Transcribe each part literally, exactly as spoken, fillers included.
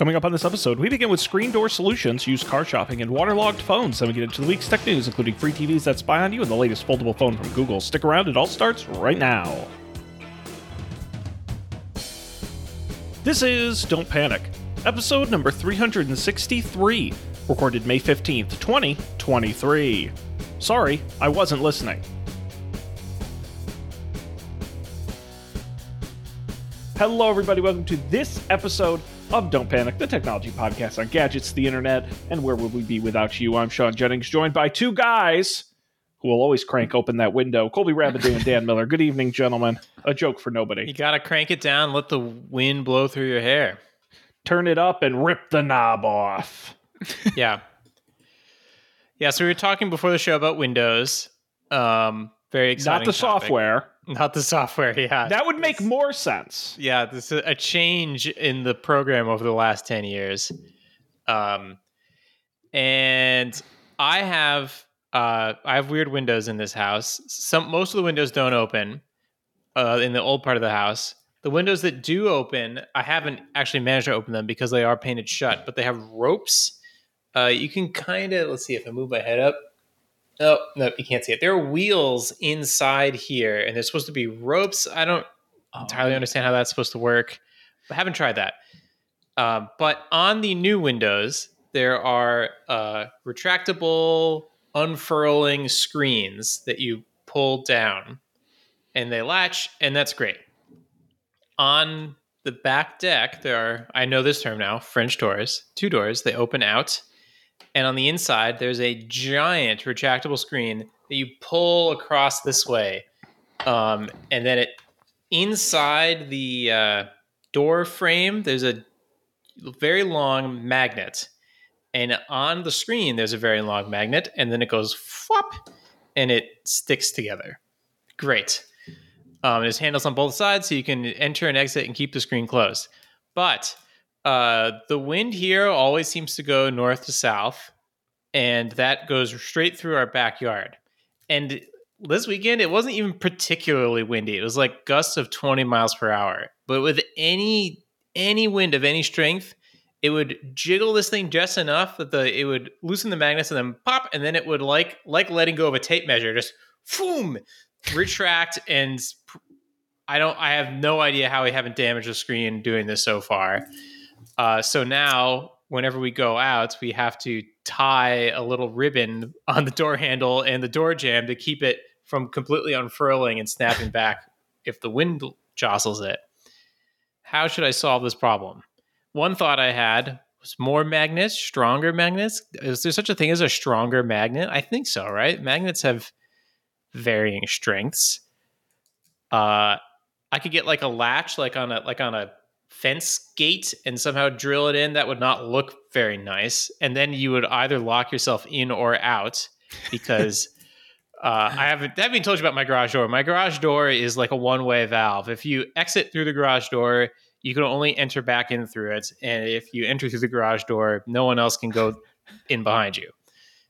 Coming up on this episode, we begin with screen door solutions, used car shopping, and waterlogged phones. Then we get into the week's tech news, including free T Vs that spy on you and the latest foldable phone from Google. Stick around, it all starts right now. This is Don't Panic, episode number three hundred sixty-three, recorded May fifteenth, twenty twenty-three. Sorry, I wasn't listening. Hello, everybody. Welcome to this episode of Don't Panic, the technology podcast on gadgets, the internet, and where would we be without you? I'm Sean Jennings, joined by two guys who will always crank open that window, Colby Rabideau and Dan Miller. Good evening, gentlemen. A joke for nobody. You got to crank it down, let the wind blow through your hair. Turn it up and rip the knob off. Yeah. Yeah, so we were talking before the show about Windows. Um, very exciting Not the topic. software. Not the software, yeah. That would make it's, more sense. Yeah, this is a change in the program over the last ten years. Um, and I have... Uh, I have weird windows in this house. Some, most of the windows don't open uh, in the old part of the house. The windows that do open, I haven't actually managed to open them because they are painted shut, but they have ropes. Uh, you can kind of, let's see if I move my head up. Oh, no, you can't see it. There are wheels inside here, and they're supposed to be ropes. I don't oh. entirely understand how that's supposed to work. I haven't tried that. Uh, but on the new windows, there are uh, retractable... unfurling screens that you pull down and they latch, and that's great. On the back deck, there are, I know this term now, French doors, two doors, they open out. And on the inside, there's a giant retractable screen that you pull across this way. Um, and then it inside the uh, door frame, there's a very long magnet. And on the screen, there's a very long magnet, and then it goes flop, and it sticks together. Great. Um, there's handles on both sides, so you can enter and exit and keep the screen closed. But uh, the wind here always seems to go north to south, and that goes straight through our backyard. And this weekend, it wasn't even particularly windy. It was like gusts of twenty miles per hour. But with any any wind of any strength, it would jiggle this thing just enough that the it would loosen the magnets and then pop, and then it would, like like letting go of a tape measure, just boom, retract, and I don't I have no idea how we haven't damaged the screen doing this so far. Uh, so now, whenever we go out, we have to tie a little ribbon on the door handle and the door jamb to keep it from completely unfurling and snapping back if the wind jostles it. How should I solve this problem? One thought I had was more magnets, stronger magnets. Is there such a thing as a stronger magnet? I think so, right? Magnets have varying strengths. Uh, I could get like a latch, like on a like on a fence gate, and somehow drill it in. That would not look very nice. And then you would either lock yourself in or out, because uh, I haven't I haven't told you about my garage door. My garage door is like a one-way valve. If you exit through the garage door, you can only enter back in through it. And if you enter through the garage door, no one else can go in behind you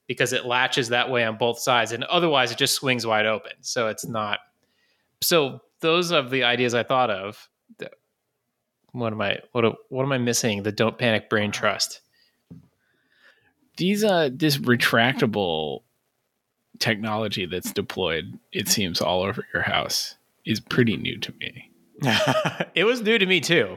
because it latches that way on both sides. And otherwise, it just swings wide open. So it's not. So those are the ideas I thought of. What am I what, what am I missing? The Don't Panic brain trust. These uh, this retractable technology that's deployed, it seems, all over your house is pretty new to me. It was new to me too.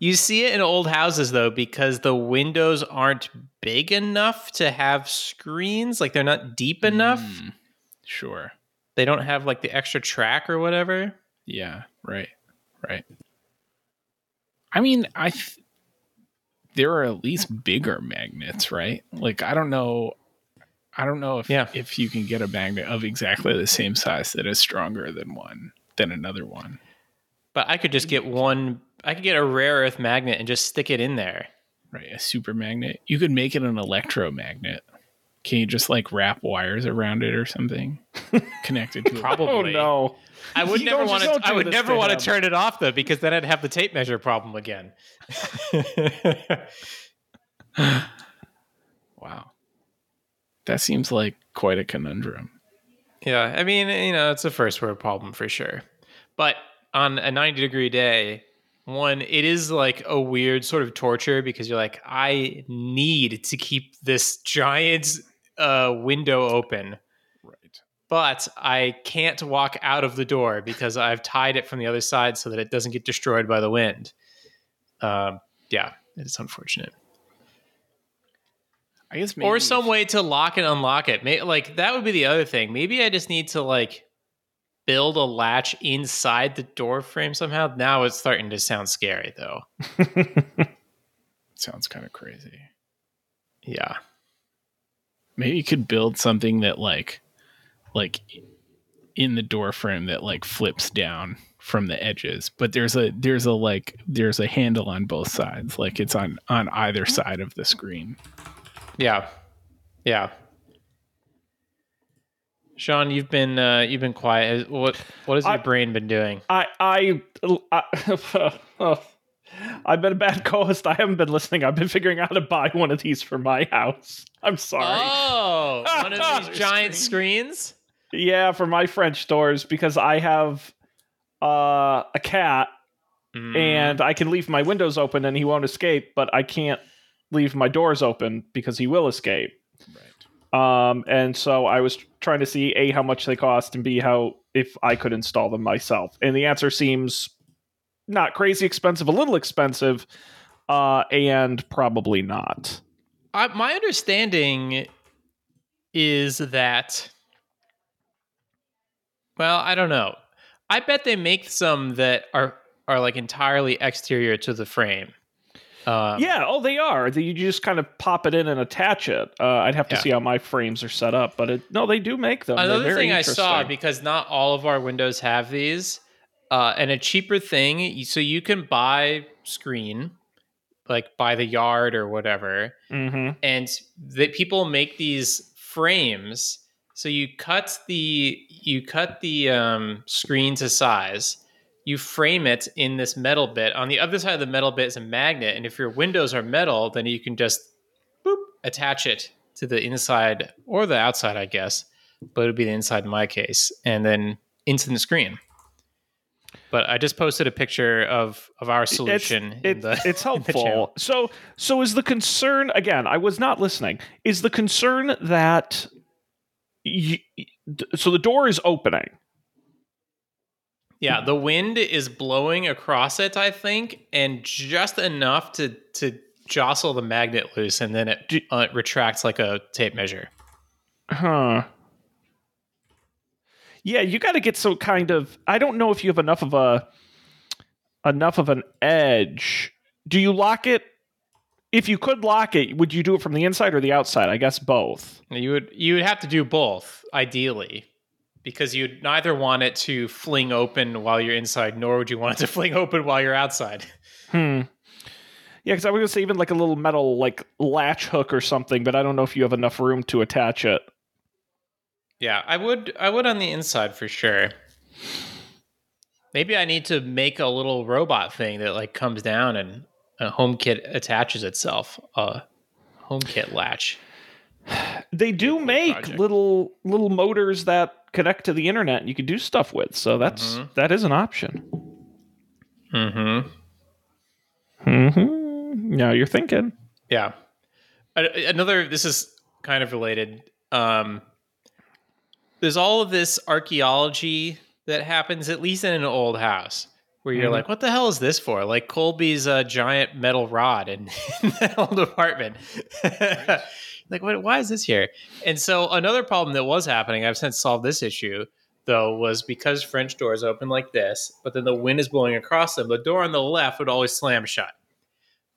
You see it in old houses though, because the windows aren't big enough to have screens. Like they're not deep enough. Mm, sure. They don't have like the extra track or whatever. Yeah. Right. Right. I mean, I, th- there are at least bigger magnets, right? Like, I don't know. I don't know if, yeah. if you can get a magnet of exactly the same size that is stronger than one, than another one. But I could just get one, I could get a rare earth magnet and just stick it in there. Right, a super magnet. You could make it an electromagnet. Can you just like wrap wires around it or something? Connected to it? Probably. Oh, no. I would you never want to I would never want to turn it off though, because then I'd have the tape measure problem again. Wow. That seems like quite a conundrum. Yeah, I mean, you know, it's a first world problem for sure. But on a ninety degree day, One, it is like a weird sort of torture because you're like, I need to keep this giant uh, window open. Right. But I can't walk out of the door because I've tied it from the other side so that it doesn't get destroyed by the wind. Um, yeah, it's unfortunate. I guess maybe or some way to lock and unlock it. Maybe, like, that would be the other thing. Maybe I just need to, like, build a latch inside the door frame somehow. Now it's starting to sound scary, though. Sounds kind of crazy. Yeah. Maybe you could build something that, like, like in the door frame that, like, flips down from the edges, but there's a there's a like there's a handle on both sides, like it's on on either side of the screen. Yeah. Yeah. Sean, you've been uh, you've been quiet. What what has your I, brain been doing? I I, I oh, I've been a bad co-host. I haven't been listening. I've been figuring out how to buy one of these for my house. I'm sorry. Oh, one of these giant screens? Yeah, for my French doors, because I have uh, a cat, mm. and I can leave my windows open and he won't escape, but I can't leave my doors open because he will escape. Right. Um, and so I was trying to see, A, how much they cost, and B, how, if I could install them myself. And the answer seems not crazy expensive, a little expensive, uh, and probably not. I, my understanding is that, well, I don't know. I bet they make some that are, are like entirely exterior to the frame. Um, yeah, oh, they are. You just kind of pop it in and attach it. Uh, I'd have to yeah. see how my frames are set up, but it, no, they do make them. Another They're very thing I saw, because not all of our windows have these, uh, and a cheaper thing, so you can buy screen, like by the yard or whatever, mm-hmm. and that people make these frames. So you cut the you cut the um, screen to size. You frame it in this metal bit. On the other side of the metal bit is a magnet, and if your windows are metal, then you can just boop, attach it to the inside or the outside, I guess, but it would be the inside in my case, and then into the screen. But I just posted a picture of, of our solution. It's, in it, the, it's helpful. The so, so is the concern, again, I was not listening, is the concern that, you, so the door is opening. Yeah, the wind is blowing across it, I think, and just enough to, to jostle the magnet loose, and then it, uh, it retracts like a tape measure. Huh. Yeah, you got to get some kind of... I don't know if you have enough of a enough of an edge. Do you lock it? If you could lock it, would you do it from the inside or the outside? I guess both. You would you would have to do both, ideally. Because you'd neither want it to fling open while you're inside, nor would you want it to fling open while you're outside. Hmm. Yeah, because I was going to say even like a little metal like latch hook or something, but I don't know if you have enough room to attach it. Yeah, I would. I would on the inside for sure. Maybe I need to make a little robot thing that like comes down and a HomeKit attaches itself. A HomeKit latch. They do make project. little little motors that connect to the internet and you can do stuff with. So that's mm-hmm. that is an option. Mm-hmm. Mm-hmm. Now you're thinking. Yeah. Another. This is kind of related. Um, there's all of this archaeology that happens, at least in an old house, where you're mm-hmm. like, "What the hell is this for?" Like Colby's uh, giant metal rod in, in that old apartment. Right. Like, what, why is this here? And so another problem that was happening, I've since solved this issue, though, was because French doors open like this, but then the wind is blowing across them, the door on the left would always slam shut.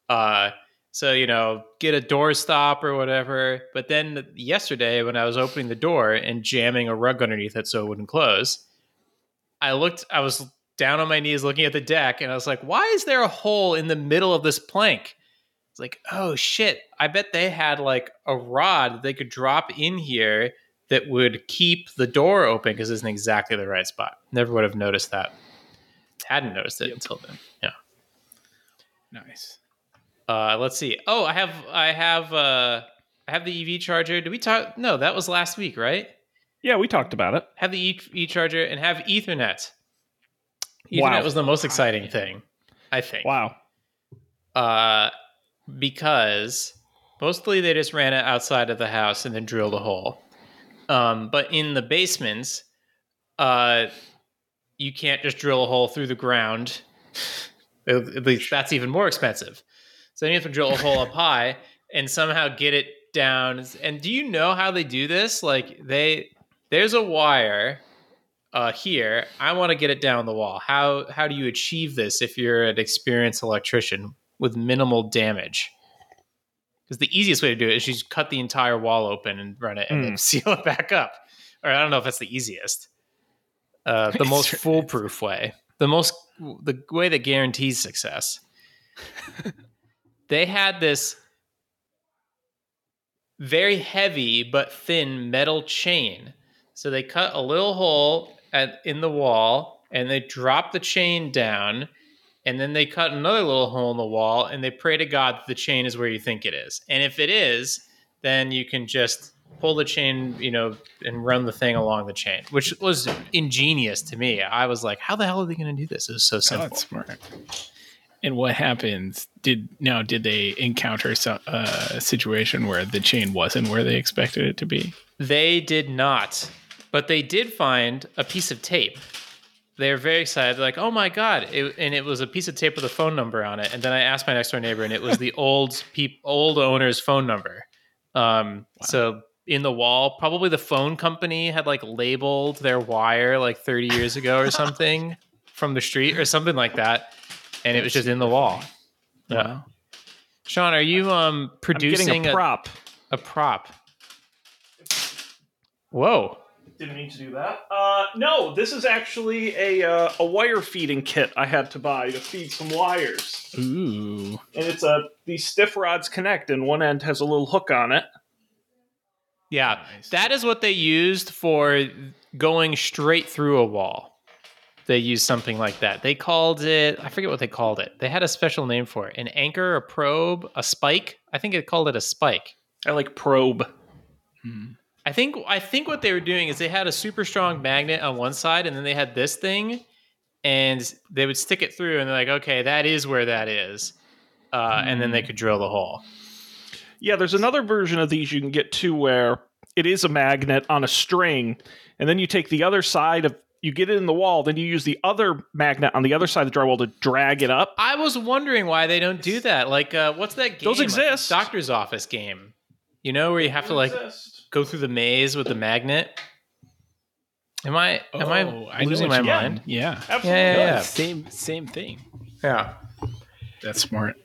Uh, so, you know, get a door stop or whatever. But then yesterday when I was opening the door and jamming a rug underneath it so it wouldn't close, I looked, I was down on my knees looking at the deck, and I was like, why is there a hole in the middle of this plank? It's like, oh, shit, I bet they had like a rod they could drop in here that would keep the door open because it's in exactly the right spot. Never would have noticed that. Hadn't noticed it yep. until then. Yeah. Nice. Uh, let's see. Oh, I have I have uh, I have the E V charger. Did we talk? No, that was last week, right? Yeah, we talked about it. Have the E, e- charger and have Ethernet. Ethernet wow. was the most exciting thing. I think. Wow. Uh, because mostly they just ran it outside of the house and then drilled a hole. Um, but in the basements, uh, you can't just drill a hole through the ground. At least that's even more expensive. So then you have to drill a hole up high and somehow get it down. And do you know how they do this? Like they, there's a wire uh, here. I want to get it down the wall. How how do you achieve this if you're an experienced electrician with minimal damage? Because the easiest way to do it is you just cut the entire wall open and run it and mm. then seal it back up. Or I don't know if that's the easiest. Uh, the most foolproof way. The most the way that guarantees success. They had this very heavy but thin metal chain. So they cut a little hole at, in the wall, and they dropped the chain down, and then they cut another little hole in the wall, and they pray to God that the chain is where you think it is. And if it is, then you can just pull the chain, you know, and run the thing along the chain, which was ingenious to me. I was like, how the hell are they going to do this? It was so simple. Oh, that's smart. And what happens? Did now? Did they encounter some, uh, a situation where the chain wasn't where they expected it to be? They did not, but they did find a piece of tape. They were very excited. They're like, oh my God. It, and it was a piece of tape with a phone number on it. And then I asked my next door neighbor, and it was the old peop, old owner's phone number. Um, wow. So in the wall, probably the phone company had like labeled their wire like thirty years ago or something from the street or something like that. And it was just in the wall. Yeah. Wow. Sean, are you um, producing I'm getting a prop? A, a prop. Whoa. Didn't mean to do that. Uh, no, this is actually a uh, a wire feeding kit I had to buy to feed some wires. Ooh. And it's a these stiff rods connect, and one end has a little hook on it. Yeah, nice. That is what they used for going straight through a wall. They used something like that. They called it, I forget what they called it. They had a special name for it. An anchor, a probe, a spike. I think they called it a spike. I like probe. Hmm. I think I think what they were doing is they had a super strong magnet on one side, and then they had this thing, and they would stick it through, and they're like, okay, that is where that is. Uh, hmm. And then they could drill the hole. Yeah, there's another version of these you can get to where it is a magnet on a string, and then you take the other side of, you get it in the wall, then you use the other magnet on the other side of the drywall to drag it up. I was wondering why they don't do that. Like, uh, what's that game? Those exist. Like, doctor's office game. You know, where you have Those to, like, exist. go through the maze with the magnet. Am I oh, am I, I losing my yeah. mind? Yeah. Absolutely. Yeah, yeah, yeah. Same, same thing. Yeah. That's smart.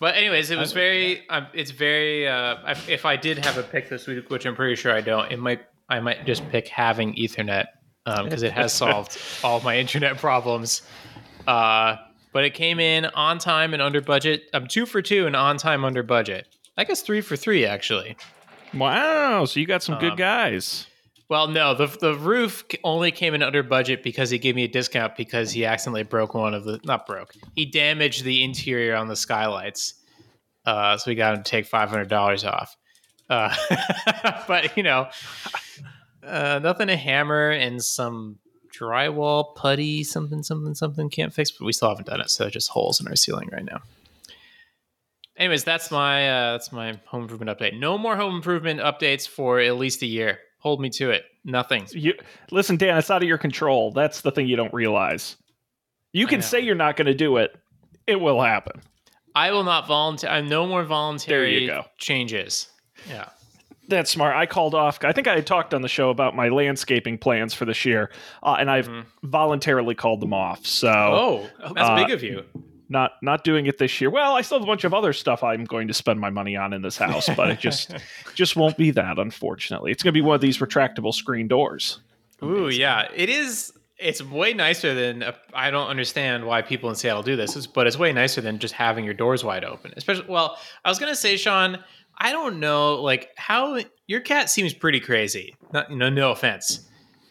But anyways, it was very, um, it's very, uh, if I did have a pick this week, which I'm pretty sure I don't, it might, I might just pick having Ethernet. Because um, it has solved all my internet problems. Uh, but it came in on time and under budget. I'm two for two and on time under budget. I guess three for three, actually. Wow. So you got some um, good guys. Well, no, the the roof only came in under budget because he gave me a discount because he accidentally broke one of the... Not broke. He damaged the interior on the skylights. Uh, so we got him to take five hundred dollars off. Uh, but, you know... Uh, nothing, a hammer and some drywall putty, something, something, something can't fix, but we still haven't done it. So just holes in our ceiling right now. Anyways, that's my, uh, that's my home improvement update. No more home improvement updates for at least a year. Hold me to it. Nothing. You, listen, Dan, it's out of your control. That's the thing you don't realize. You can say you're not going to do it. It will happen. I will not volunteer. I'm no more voluntary there you go. changes. Yeah. That's smart. I called off. I think I had talked on the show about my landscaping plans for this year, uh, and I've mm-hmm. voluntarily called them off. So, oh, that's uh, big of you. Not not doing it this year. Well, I still have a bunch of other stuff I'm going to spend my money on in this house, but it just just won't be that, unfortunately. It's going to be one of these retractable screen doors. Ooh, yeah. It is. It's way nicer than a, I don't understand why people in Seattle do this, but it's way nicer than just having your doors wide open. Especially, well, I was going to say, Sean, I don't know, like, how your cat seems pretty crazy. Not, you know, no offense,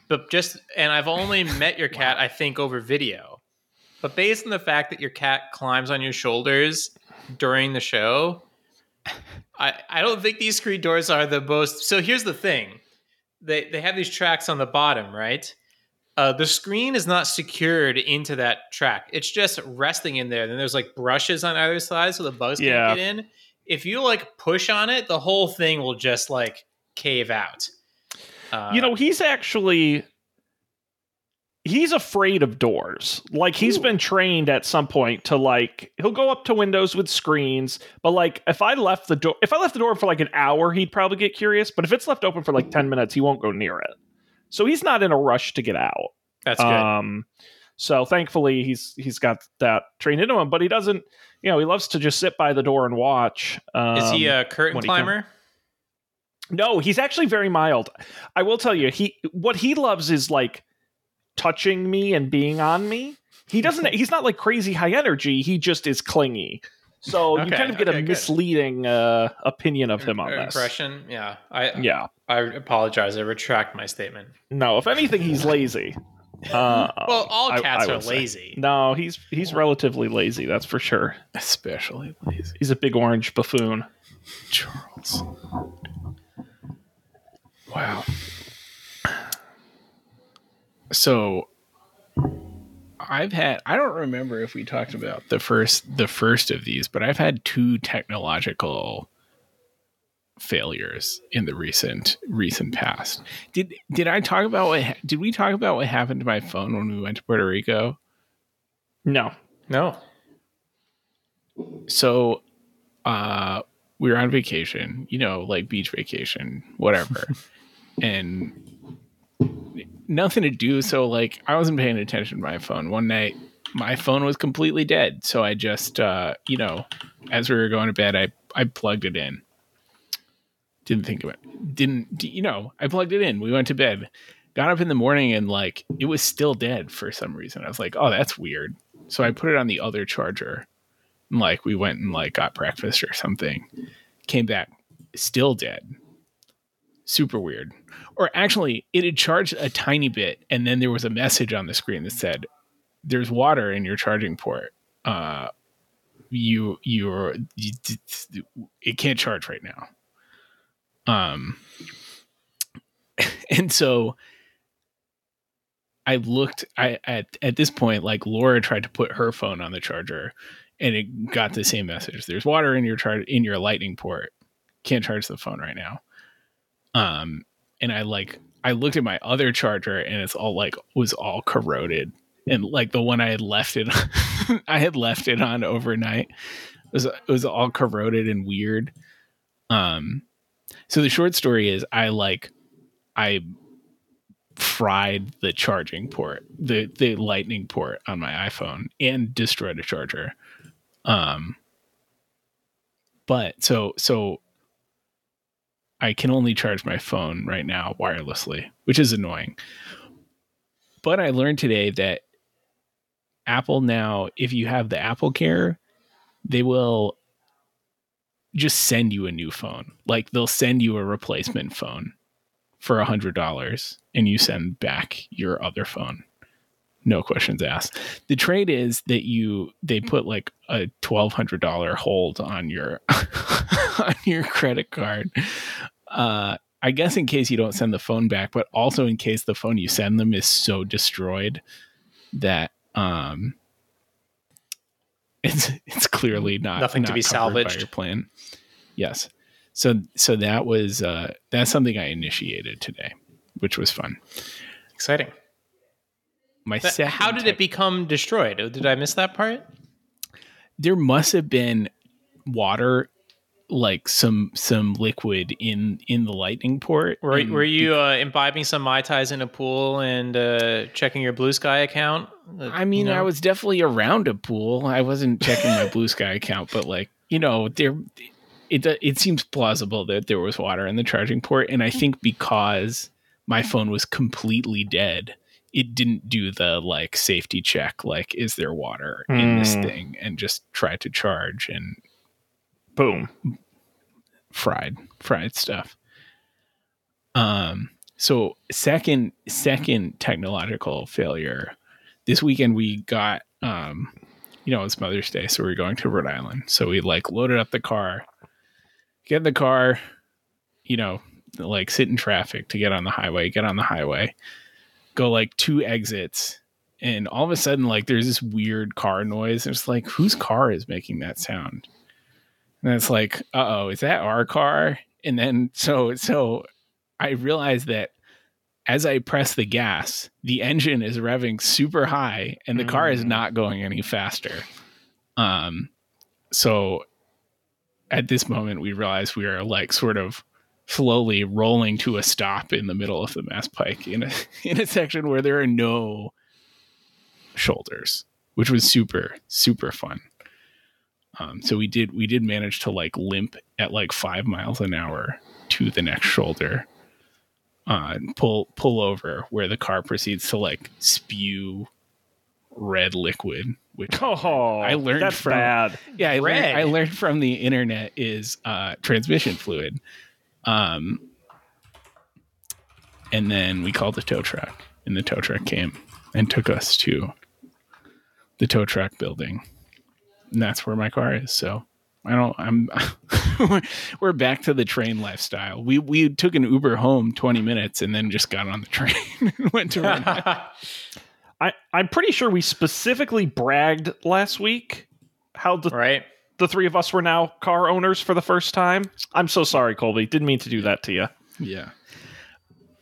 but just, and I've only met your cat, wow. I think, over video. But based on the fact that your cat climbs on your shoulders during the show, I, I don't think these screen doors are the most. So here's the thing: they they have these tracks on the bottom, right? Uh, the screen is not secured into that track. It's just resting in there. Then there's like brushes on either side so the bugs yeah. can't get in. If you like push on it, the whole thing will just like cave out. Uh, you know, he's actually, he's afraid of doors. Like he's ooh. been trained at some point to like, he'll go up to windows with screens. But like if I left the door, if I left the door for like an hour, he'd probably get curious. But if it's left open for like ten minutes, he won't go near it. So he's not in a rush to get out. That's good. Um, so thankfully he's he's got that trained into him, but he doesn't, you know, he loves to just sit by the door and watch. Um, Is he a curtain climber? He no, he's actually very mild. I will tell you, he what he loves is like touching me and being on me. He doesn't he's not like crazy high energy, he just is clingy. So okay, you kind of get okay, a misleading uh, opinion of him on impression. This. Yeah. I, yeah. I apologize. I retract my statement. No, if anything, he's lazy. Uh, well, all cats I, I are lazy. Say. No, he's he's relatively lazy. That's for sure. Especially lazy. He's a big orange buffoon. Charles. Wow. So... I've had, I don't remember if we talked about the first, the first of these, but I've had two technological failures in the recent, recent past. Did, did I talk about what, did we talk about what happened to my phone when we went to Puerto Rico? No, no. So, uh, we were on vacation, you know, like beach vacation, whatever. and nothing to do, so like I wasn't paying attention to my phone. One night my phone was completely dead, so I just uh you know, as we were going to bed, I I plugged it in, didn't think about it. didn't you know I plugged it in, we went to bed, got up in the morning, and like it was still dead for some reason. I was like, oh, that's weird. So I put it on the other charger, and like we went and like got breakfast or something, came back, still dead. Super weird. Or actually, it had charged a tiny bit, and then there was a message on the screen that said, "There's water in your charging port. Uh, you, you're, you, it can't charge right now." Um, and so I looked. I at at this point, like Laura tried to put her phone on the charger, and it got the same message: "There's water in your charge in your lightning port. Can't charge the phone right now." Um, and I like, I looked at my other charger, and it's all like, was all corroded. And like the one I had left it, on, I had left it on overnight. It was, it was all corroded and weird. Um, so the short story is I like, I fried the charging port, the, the lightning port on my iPhone, and destroyed a charger. Um, but so, so. I can only charge my phone right now wirelessly, which is annoying. But I learned today that Apple now, if you have the Apple Care, they will just send you a new phone. Like they'll send you a replacement phone for a hundred dollars and you send back your other phone. No questions asked. The trade is that you they put like a twelve hundred dollar hold on your on your credit card. Uh, I guess in case you don't send the phone back, but also in case the phone you send them is so destroyed that um, it's it's clearly not nothing not to be salvaged by your plan. Yes, so so that was uh, that's something I initiated today, which was fun, exciting. My second how did type. It become destroyed? Did I miss that part? There must have been water, like some some liquid in, in the lightning port. Were, and, were you uh, imbibing some Mai Tais in a pool and uh, checking your Blue Sky account? Uh, I mean, you know? I was definitely around a pool. I wasn't checking my Blue Sky account, but like, you know, there it it seems plausible that there was water in the charging port. And I think because my phone was completely dead, it didn't do the like safety check, like, is there water in mm. this thing, and just try to charge, and boom, fried, fried stuff. Um, so second, second technological failure this weekend, we got, um, you know, it's Mother's Day, so we're going to Rhode Island. So we like loaded up the car, get in the car, you know, like sit in traffic to get on the highway, get on the highway. go like two exits, and all of a sudden, like, there's this weird car noise. It's like, whose car is making that sound? And it's like, uh-oh, is that our car? And then so so I realized that as I press the gas, the engine is revving super high and the mm. car is not going any faster. Um, so at this moment, we realized we are like sort of slowly rolling to a stop in the middle of the Mass Pike in a, in a section where there are no shoulders, which was super, super fun. Um, so we did, we did manage to like limp at like five miles an hour to the next shoulder, uh, and pull, pull over where the car proceeds to like spew red liquid, which oh, I learned that's from, bad. yeah, I learned, I learned from the internet is, uh, transmission fluid. Um, and then we called the tow truck, and the tow truck came and took us to the tow truck building. And that's where my car is. So I don't, I'm, we're back to the train lifestyle. We, we took an Uber home twenty minutes and then just got on the train and went to run. I, I'm pretty sure we specifically bragged last week how the, right. the three of us were now car owners for the first time. I'm so sorry, Colby. Didn't mean to do that to you. Yeah.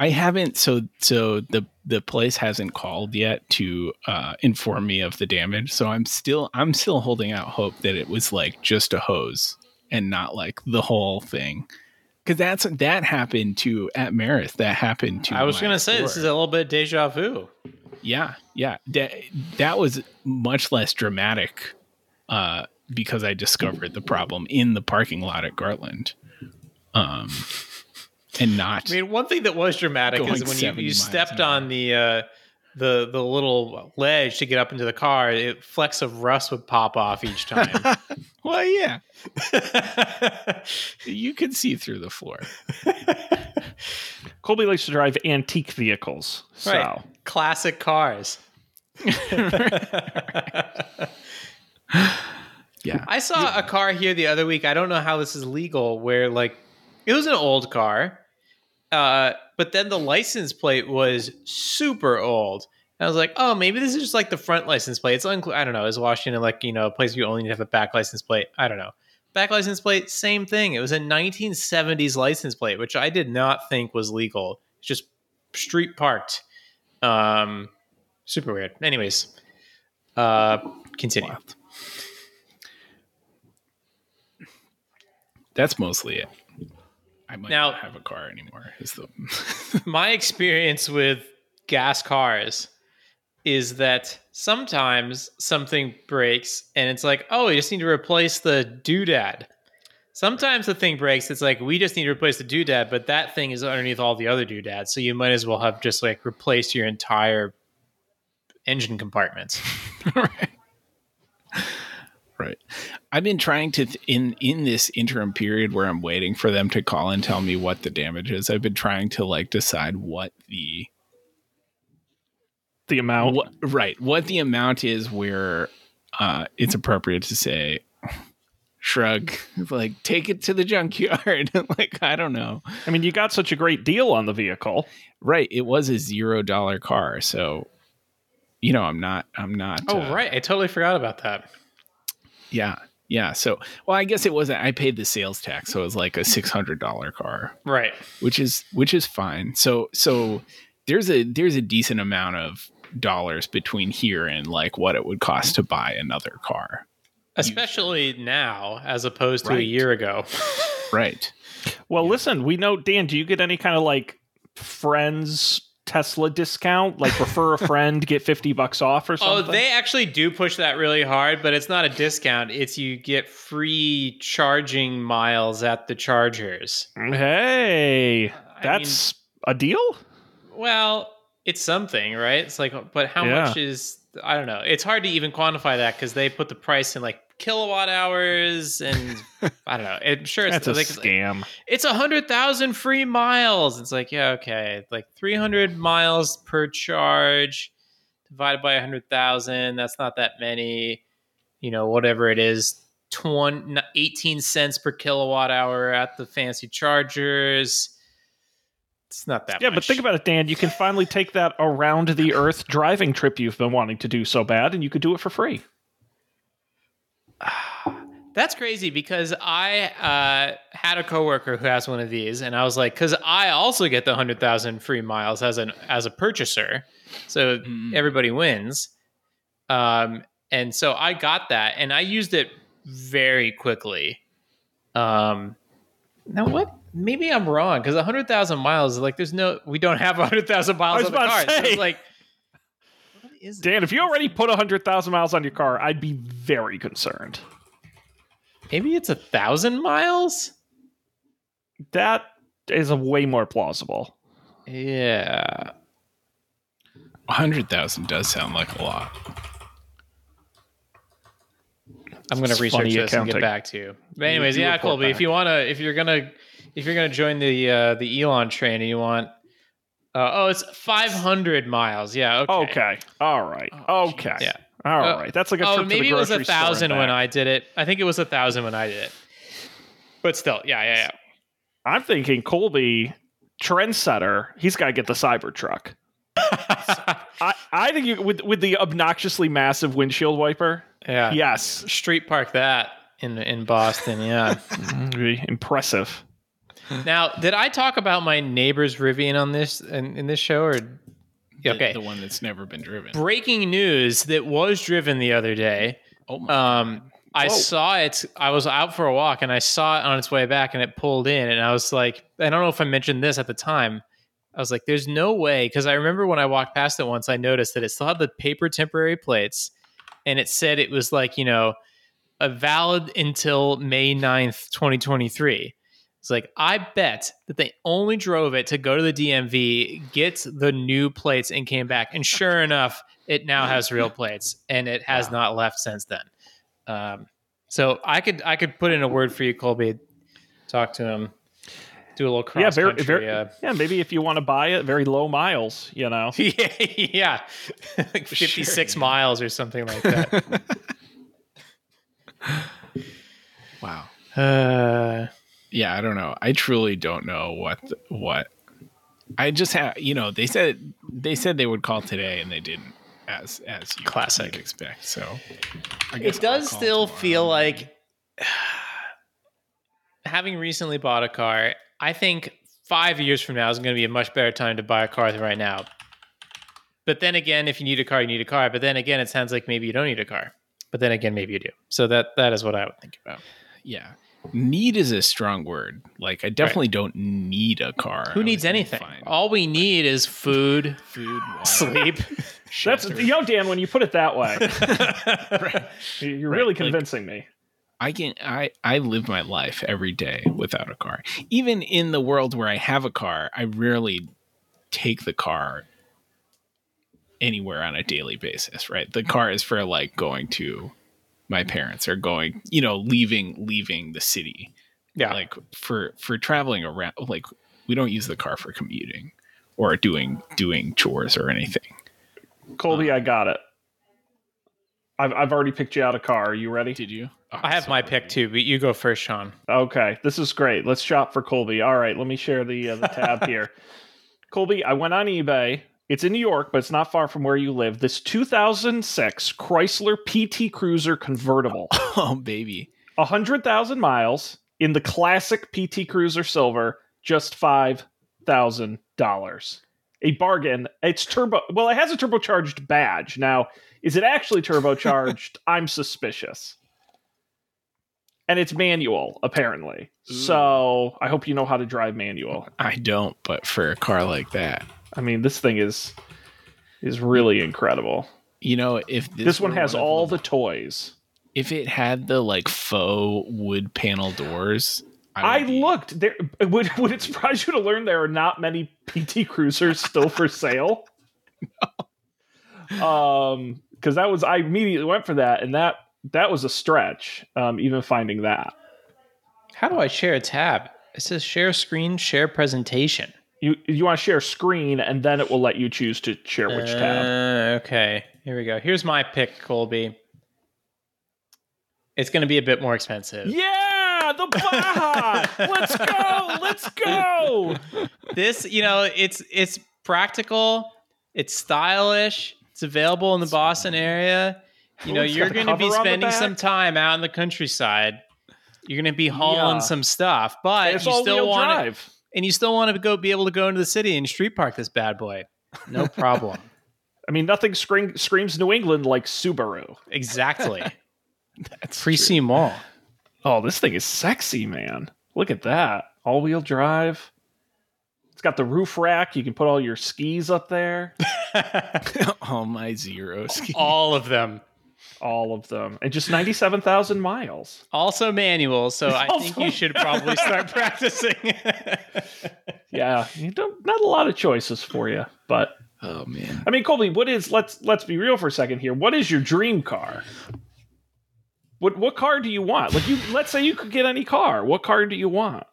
I haven't. So, so the, the place hasn't called yet to uh, inform me of the damage. So I'm still, I'm still holding out hope that it was like just a hose and not like the whole thing. Cause that's, that happened to at Marist. That happened to, I was going to say, this is a little bit deja vu. Yeah. Yeah. That, that was much less dramatic uh, because I discovered the problem in the parking lot at Garland. Um, And not. I mean, one thing that was dramatic is when you, you stepped on the uh, the the little ledge to get up into the car, it flecks of rust would pop off each time. Well, yeah, you could see through the floor. Colby likes to drive antique vehicles, so right. classic cars. Yeah, I saw yeah. a car here the other week. I don't know how this is legal. Where like. It was an old car, uh, but then the license plate was super old. And I was like, oh, maybe this is just like the front license plate. It's unclear. I don't know. Is Washington like, you know, a place you only need to have a back license plate? I don't know. Back license plate, same thing. It was a nineteen seventies license plate, which I did not think was legal. It's just street parked. Um, super weird. Anyways, uh, continue. Wow. That's mostly it. I might now, not have a car anymore. Is the my experience with gas cars is that sometimes something breaks and it's like, oh, we just need to replace the doodad. Sometimes the thing breaks. It's like, we just need to replace the doodad, but that thing is underneath all the other doodads. So you might as well have just like replaced your entire engine compartment. Right. Right. I've been trying to, th- in, in this interim period where I'm waiting for them to call and tell me what the damage is, I've been trying to like decide what the... The amount? What, right. What the amount is where uh, it's appropriate to say, shrug, like take it to the junkyard. Like, I don't know. I mean, you got such a great deal on the vehicle. Right. It was a zero dollar car. So, you know, I'm not, I'm not. Oh, uh, right. I totally forgot about that. Yeah. Yeah. So, well, I guess it wasn't, I paid the sales tax. So it was like a six hundred dollars car. Right. Which is, which is fine. So, so there's a, there's a decent amount of dollars between here and like what it would cost to buy another car. Especially usually. Now, as opposed to right. a year ago. Right. Well, yeah. Listen, we know, Dan, do you get any kind of like friends Tesla discount, like refer a friend, get fifty bucks off or something? Oh, they actually do push that really hard, but it's not a discount. It's you get free charging miles at the chargers. Hey, that's I mean, a deal? Well, it's something, right? It's like, but how yeah. much is, I don't know. It's hard to even quantify that because they put the price in like kilowatt hours and I don't know. I'm sure it's a like, scam. It's a hundred thousand free miles. It's like, yeah, okay, like three hundred miles per charge divided by a hundred thousand. That's not that many, you know, whatever it is, twenty, eighteen cents per kilowatt hour at the fancy chargers. It's not that yeah, much. Yeah, but think about it, Dan. You can finally take that around the earth driving trip you've been wanting to do so bad, and you could do it for free. That's crazy because I uh, had a coworker who has one of these, and I was like, because I also get the one hundred thousand free miles as an as a purchaser, so mm. everybody wins. Um, and so I got that, and I used it very quickly. Um, now what? Maybe I'm wrong because one hundred thousand miles, like, there's no, we don't have one hundred thousand miles on the car. So it's like, what is Dan, this? If you already put one hundred thousand miles on your car, I'd be very concerned. Maybe it's a thousand miles. That is a way more plausible. Yeah, one hundred thousand does sound like a lot. I'm going to research this accounting. And get back to you. But anyways, you yeah, Colby, back. if you want to, if you're gonna, if you're gonna join the uh, the Elon train, and you want, uh, oh, it's five hundred miles. Yeah. Okay. Okay. All right. Oh, okay. Geez. Yeah. All uh, right. That's like a trip oh, maybe to the grocery it was a thousand when I did it. I think it was a thousand when I did it. But still, yeah, yeah, yeah. I'm thinking Colby, trendsetter. He's got to get the Cybertruck. I, I think you, with with the obnoxiously massive windshield wiper. Yeah. Yes. Street park that in in Boston. Yeah. Impressive. Now, did I talk about my neighbor's Rivian on this in, in this show, or the, okay, the one that's never been driven? Breaking news that was driven the other day. Oh my um, God. I Whoa. saw it. I was out for a walk and I saw it on its way back, and it pulled in, and I was like, I don't know if I mentioned this at the time. I was like, there's no way, because I remember when I walked past it once, I noticed that it still had the paper temporary plates. And it said it was like, you know, a valid until May ninth, twenty twenty-three. It's like, I bet that they only drove it to go to the D M V, get the new plates, and came back. And sure enough, it now has real plates, and it has wow. not left since then. Um, so I could I could put in a word for you, Colby. Talk to him. Do a little cross yeah, very, country. Very, uh, yeah, maybe if you want to buy it, very low miles, you know. yeah, yeah. like fifty-six sure. miles or something like that. wow. Uh, yeah, I don't know. I truly don't know what the, what. I just have, you know, they said they said they would call today, and they didn't, as as you classic would expect. So I guess it does still tomorrow. Feel like, having recently bought a car, I think five years from now is going to be a much better time to buy a car than right now. But then again, if you need a car, you need a car. But then again, it sounds like maybe you don't need a car. But then again, maybe you do. So that that is what I would think about. Yeah. Need is a strong word. Like, I definitely right. don't need a car. Who needs anything? All we need is food, food, water, sleep. That's, yo, Dan, when you put it that way, right. you're right. really convincing like, me. I can I, I live my life every day without a car. Even in the world where I have a car, I rarely take the car anywhere on a daily basis, right? The car is for like going to my parents or going, you know, leaving leaving the city. Yeah. Like for, for traveling around, like we don't use the car for commuting or doing doing chores or anything. Colby, um, I got it. I've I've already picked you out a car. Are you ready? Did you? Oh, I have so my ready. pick too, but you go first, Sean. Okay, this is great. Let's shop for Colby. All right, let me share the uh, the tab here. Colby, I went on eBay. It's in New York, but it's not far from where you live. This two thousand six Chrysler P T Cruiser convertible. Oh, baby. one hundred thousand miles in the classic P T Cruiser silver, just five thousand dollars. A bargain. It's turbo. Well, it has a turbocharged badge. Now, is it actually turbocharged? I'm suspicious. And it's manual, apparently. Ooh. So I hope you know how to drive manual. I don't, but for a car like that. I mean, this thing is is really incredible. You know, if this, this one has one all the, the toys. If it had the like faux wood panel doors. I looked there. Would, would it surprise you to learn there are not many P T Cruisers still for sale? No. Um, because that was I immediately went for that, and that that was a stretch. Um, even finding that. How do I share a tab? It says share screen, share presentation. You you want to share screen, and then it will let you choose to share which uh, tab. Okay, here we go. Here's my pick, Colby. It's going to be a bit more expensive. Yeah. the Baja. Let's go. Let's go. This, you know, it's it's practical. It's stylish. It's available in the Boston area. You know, Ooh, you're going to be spending some time out in the countryside. You're going to be hauling yeah. some stuff, but it's you still want drive. And you still want to go be able to go into the city and street park this bad boy. No problem. I mean, nothing scream, screams New England like Subaru. Exactly. That's Pre-C Mall. Oh, this thing is sexy, man. Look at that. All-wheel drive. It's got the roof rack. You can put all your skis up there. All my zero skis. All of them. All of them. And just ninety-seven thousand miles. Also manual, so I also- think you should probably start practicing. Yeah, you don't, not a lot of choices for you, but... Oh, man. I mean, Colby, what is... Let's let's be real for a second here. What is your dream car? What what car do you want? Like, you let's say you could get any car. What car do you want?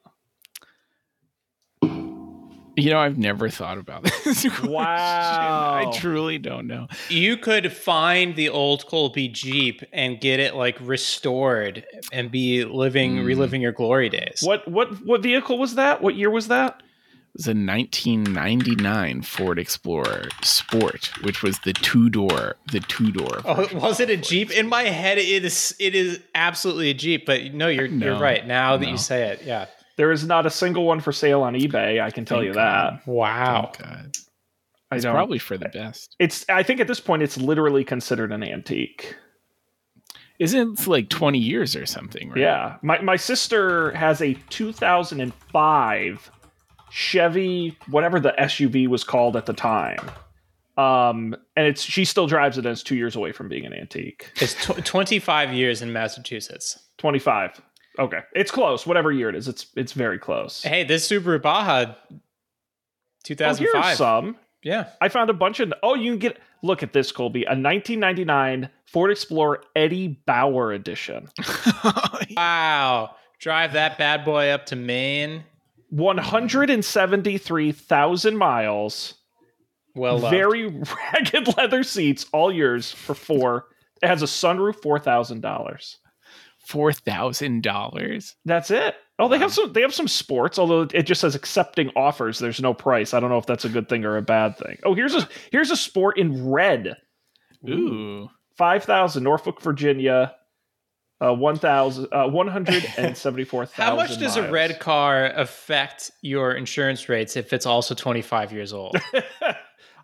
You know, I've never thought about this question. Wow. I truly don't know. You could find the old Colby Jeep and get it, like, restored and be living, mm. reliving your glory days. What, what, what vehicle was that? What year was that? It was a nineteen ninety-nine Ford Explorer Sport, which was the two-door, the two-door. Oh, was it a Jeep? In my head, it is it is absolutely a Jeep, but no, you're no, you're right. Now no. that you say it, yeah. There is not a single one for sale on eBay, I can tell Thank you God. that. Wow. God. It's I probably for the best. It's I think at this point, it's literally considered an antique. Isn't it like twenty years or something, right? Yeah. My, my sister has a two thousand five Chevy, whatever the S U V was called at the time. Um, and it's she still drives it and it's two years away from being an antique. It's tw- twenty-five years in Massachusetts. twenty-five Okay. It's close. Whatever year it is, it's it's very close. Hey, this Subaru Baja, two thousand five Oh, here's some. Yeah. I found a bunch of... Oh, you can get... Look at this, Colby. A nineteen ninety-nine Ford Explorer Eddie Bauer edition. Wow. Drive that bad boy up to Maine. one hundred seventy-three thousand miles. Well loved. Very ragged leather seats, all yours for four. It has a sunroof, four thousand dollars four thousand dollars That's it. Oh, they wow. have some they have some sports, although it just says accepting offers. There's no price. I don't know if that's a good thing or a bad thing. Oh, here's a here's a sport in red. Ooh. five thousand Norfolk, Virginia. Uh, one thousand uh, one hundred and seventy-four thousand. How much does miles. a red car affect your insurance rates if it's also twenty-five years old?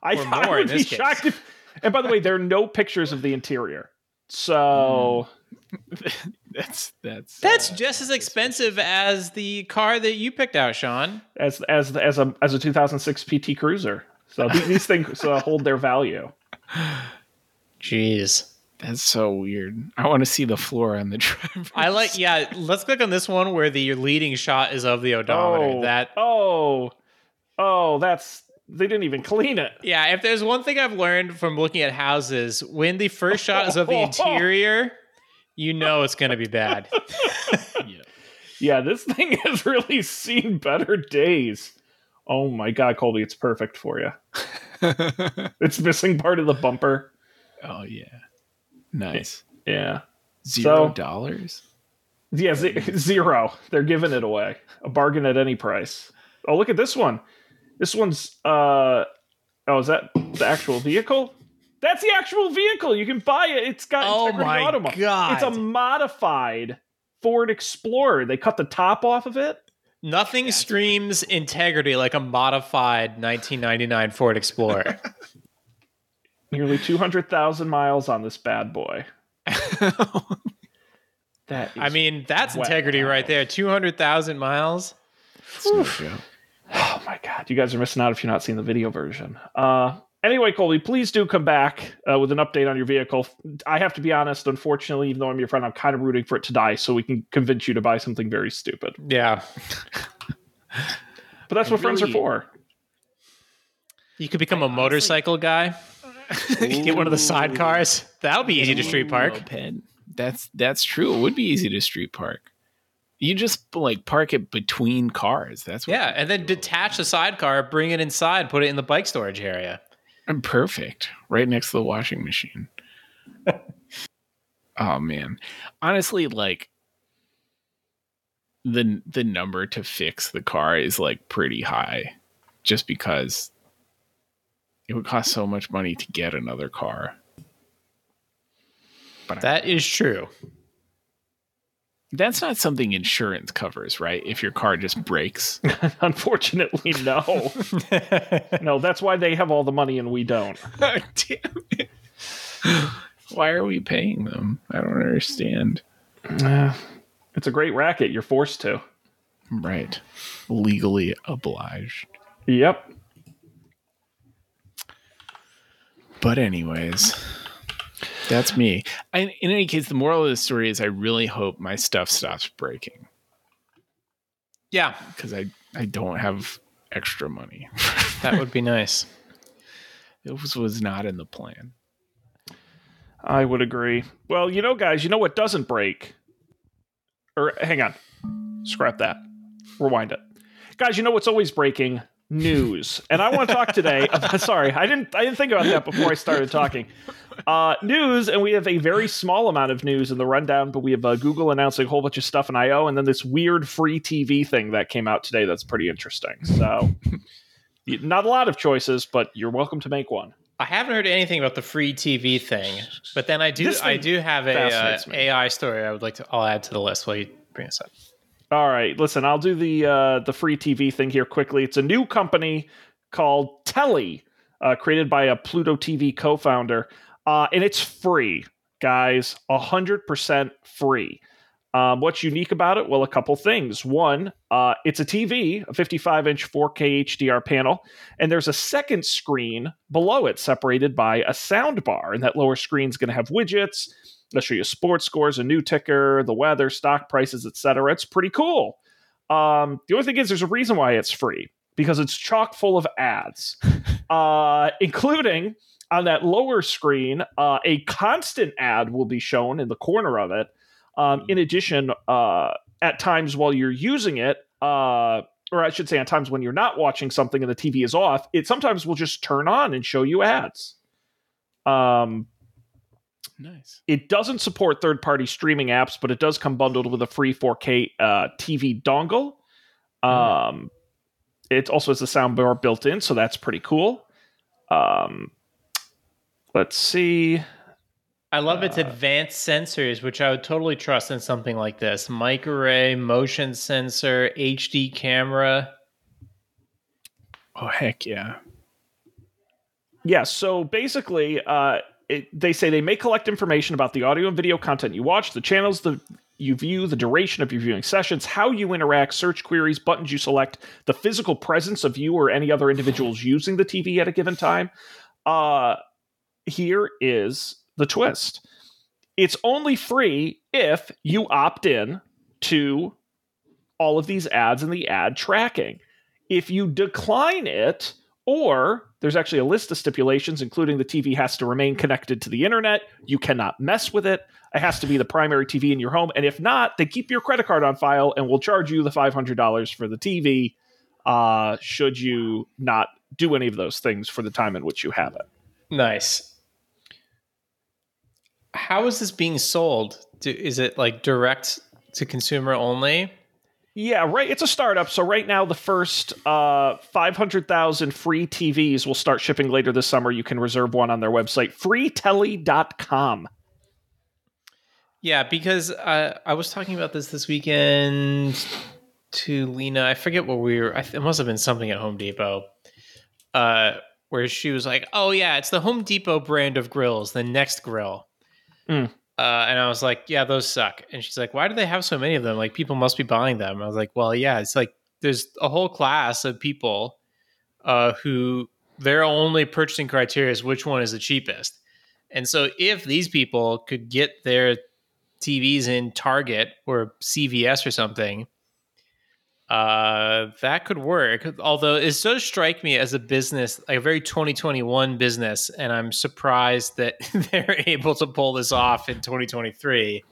I, or more I would in this be case. shocked. If, and by the way, there are no pictures of the interior, so mm. that's that's that's uh, just as expensive as the car that you picked out, Sean. As as as a as a two thousand six P T Cruiser. So these, these things uh, hold their value. Jeez. That's so weird. I want to see the floor on the driver. I like, yeah, let's click on this one where the leading shot is of the odometer. Oh, that Oh, oh, that's, they didn't even clean it. Yeah, if there's one thing I've learned from looking at houses, when the first shot is of the interior, you know it's going to be bad. yeah. yeah, this thing has really seen better days. Oh my God, Colby, it's perfect for you. It's missing part of the bumper. Oh, yeah. Nice. Yeah. Zero so, dollars? Yeah, z- zero. They're giving it away. A bargain at any price. Oh, look at this one. This one's... Uh, oh, is that the actual vehicle? That's the actual vehicle. You can buy it. It's got... Oh, my automo- God. It's a modified Ford Explorer. They cut the top off of it. Nothing That's streams crazy. integrity like a modified nineteen ninety-nine Ford Explorer. Nearly two hundred thousand miles on this bad boy. that is I mean, that's integrity miles. right there. two hundred thousand miles. No oh, my God. You guys are missing out if you're not seeing the video version. Uh, anyway, Colby, please do come back uh, with an update on your vehicle. I have to be honest. Unfortunately, even though I'm your friend, I'm kind of rooting for it to die so we can convince you to buy something very stupid. Yeah. But that's I what really, friends are for. You could become I a honestly, motorcycle guy. Get one of the sidecars. That would be easy to street park. Moped. That's that's true. It would be easy to street park. You just like park it between cars. That's what yeah, and then detach the sidecar, bring it inside, put it in the bike storage area. I'm perfect. Right next to the washing machine. Oh man, honestly, like the the number to fix the car is like pretty high, just because it would cost so much money to get another car. But that is true. That's not something insurance covers, right? If your car just breaks. Unfortunately, no. No, that's why they have all the money and we don't. Oh, damn it. Why are we paying them? I don't understand. Uh, it's a great racket. You're forced to. Right. Legally obliged. Yep. But anyways... That's me. I, in any case, the moral of the story is I really hope my stuff stops breaking. Yeah. Because I, I don't have extra money. That would be nice. It was, was not in the plan. I would agree. Well, you know, guys, you know what doesn't break? Or hang on. Scrap that. Rewind it. Guys, you know what's always breaking? News. And I want to talk today about, sorry, I didn't I didn't think about that before I started talking. Uh, news, and we have a very small amount of news in the rundown, but we have uh, Google announcing a whole bunch of stuff in I O, and then this weird free T V thing that came out today that's pretty interesting. So, not a lot of choices, but you're welcome to make one. I haven't heard anything about the free T V thing, but then I do I do have a uh, A I story I would like to I'll add to the list while you bring this up. All right, listen, I'll do the uh, the free T V thing here quickly. It's a new company called Telly, uh, created by a Pluto T V co-founder, uh, and it's free, guys, one hundred percent free. Um, what's unique about it? Well, a couple things. One, uh, it's a T V, a fifty-five inch four K H D R panel, and there's a second screen below it separated by a sound bar, and that lower screen's going to have widgets. They'll show you sports scores, a new ticker, the weather, stock prices, et cetera. It's pretty cool. Um, the only thing is there's a reason why it's free, because it's chock full of ads, uh, including on that lower screen, uh, a constant ad will be shown in the corner of it. Um, in addition, uh, at times while you're using it, uh, or I should say at times when you're not watching something and the T V is off, it sometimes will just turn on and show you ads. Um. Nice. It doesn't support third-party streaming apps, but it does come bundled with a free four K uh, T V dongle. Um, oh. It also has a soundbar built in, so that's pretty cool. Um, let's see. I love uh, its advanced sensors, which I would totally trust in something like this. Mic array, motion sensor, H D camera. Oh, heck yeah. Yeah, so basically... Uh, It, they say they may collect information about the audio and video content you watch, the channels the, you view, the duration of your viewing sessions, how you interact, search queries, buttons you select, the physical presence of you or any other individuals using the T V at a given time. Uh, here is the twist. It's only free if you opt in to all of these ads and the ad tracking. If you decline it, or... There's actually a list of stipulations, including the T V has to remain connected to the internet. You cannot mess with it. It has to be the primary T V in your home. And if not, they keep your credit card on file and will charge you the five hundred dollars for the T V uh, should you not do any of those things for the time in which you have it. Nice. How is this being sold? Do, is it like direct to consumer only? Yeah, right. It's a startup. So right now, the first uh, five hundred thousand free T Vs will start shipping later this summer. You can reserve one on their website, free telly dot com. Yeah, because uh, I was talking about this this weekend to Lena. I forget what we were. I th- it must have been something at Home Depot uh, where she was like, oh, yeah, it's the Home Depot brand of grills, the Next Grill. Mm. Uh, and I was like, yeah, those suck. And she's like, why do they have so many of them? Like, people must be buying them. I was like, well, yeah, it's like there's a whole class of people uh, who their only purchasing criteria is which one is the cheapest. And so if these people could get their T Vs in Target or C V S or something, uh, that could work. Although it does strike me as a business, like a very twenty twenty-one business, and I'm surprised that they're able to pull this off in twenty twenty-three. It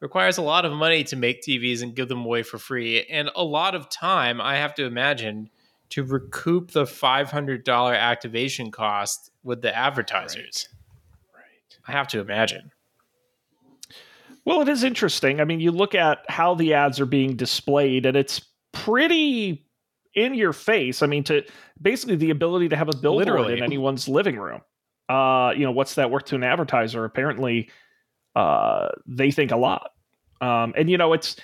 requires a lot of money to make T Vs and give them away for free, and a lot of time, I have to imagine, to recoup the five hundred dollars activation cost with the advertisers. Right. Right. I have to imagine. Well, it is interesting. I mean, you look at how the ads are being displayed, and it's pretty in your face. I mean, to basically the ability to have a billboard Literally. in anyone's living room. Uh, you know, what's that worth to an advertiser? Apparently, uh, they think a lot. Um, and, you know, it's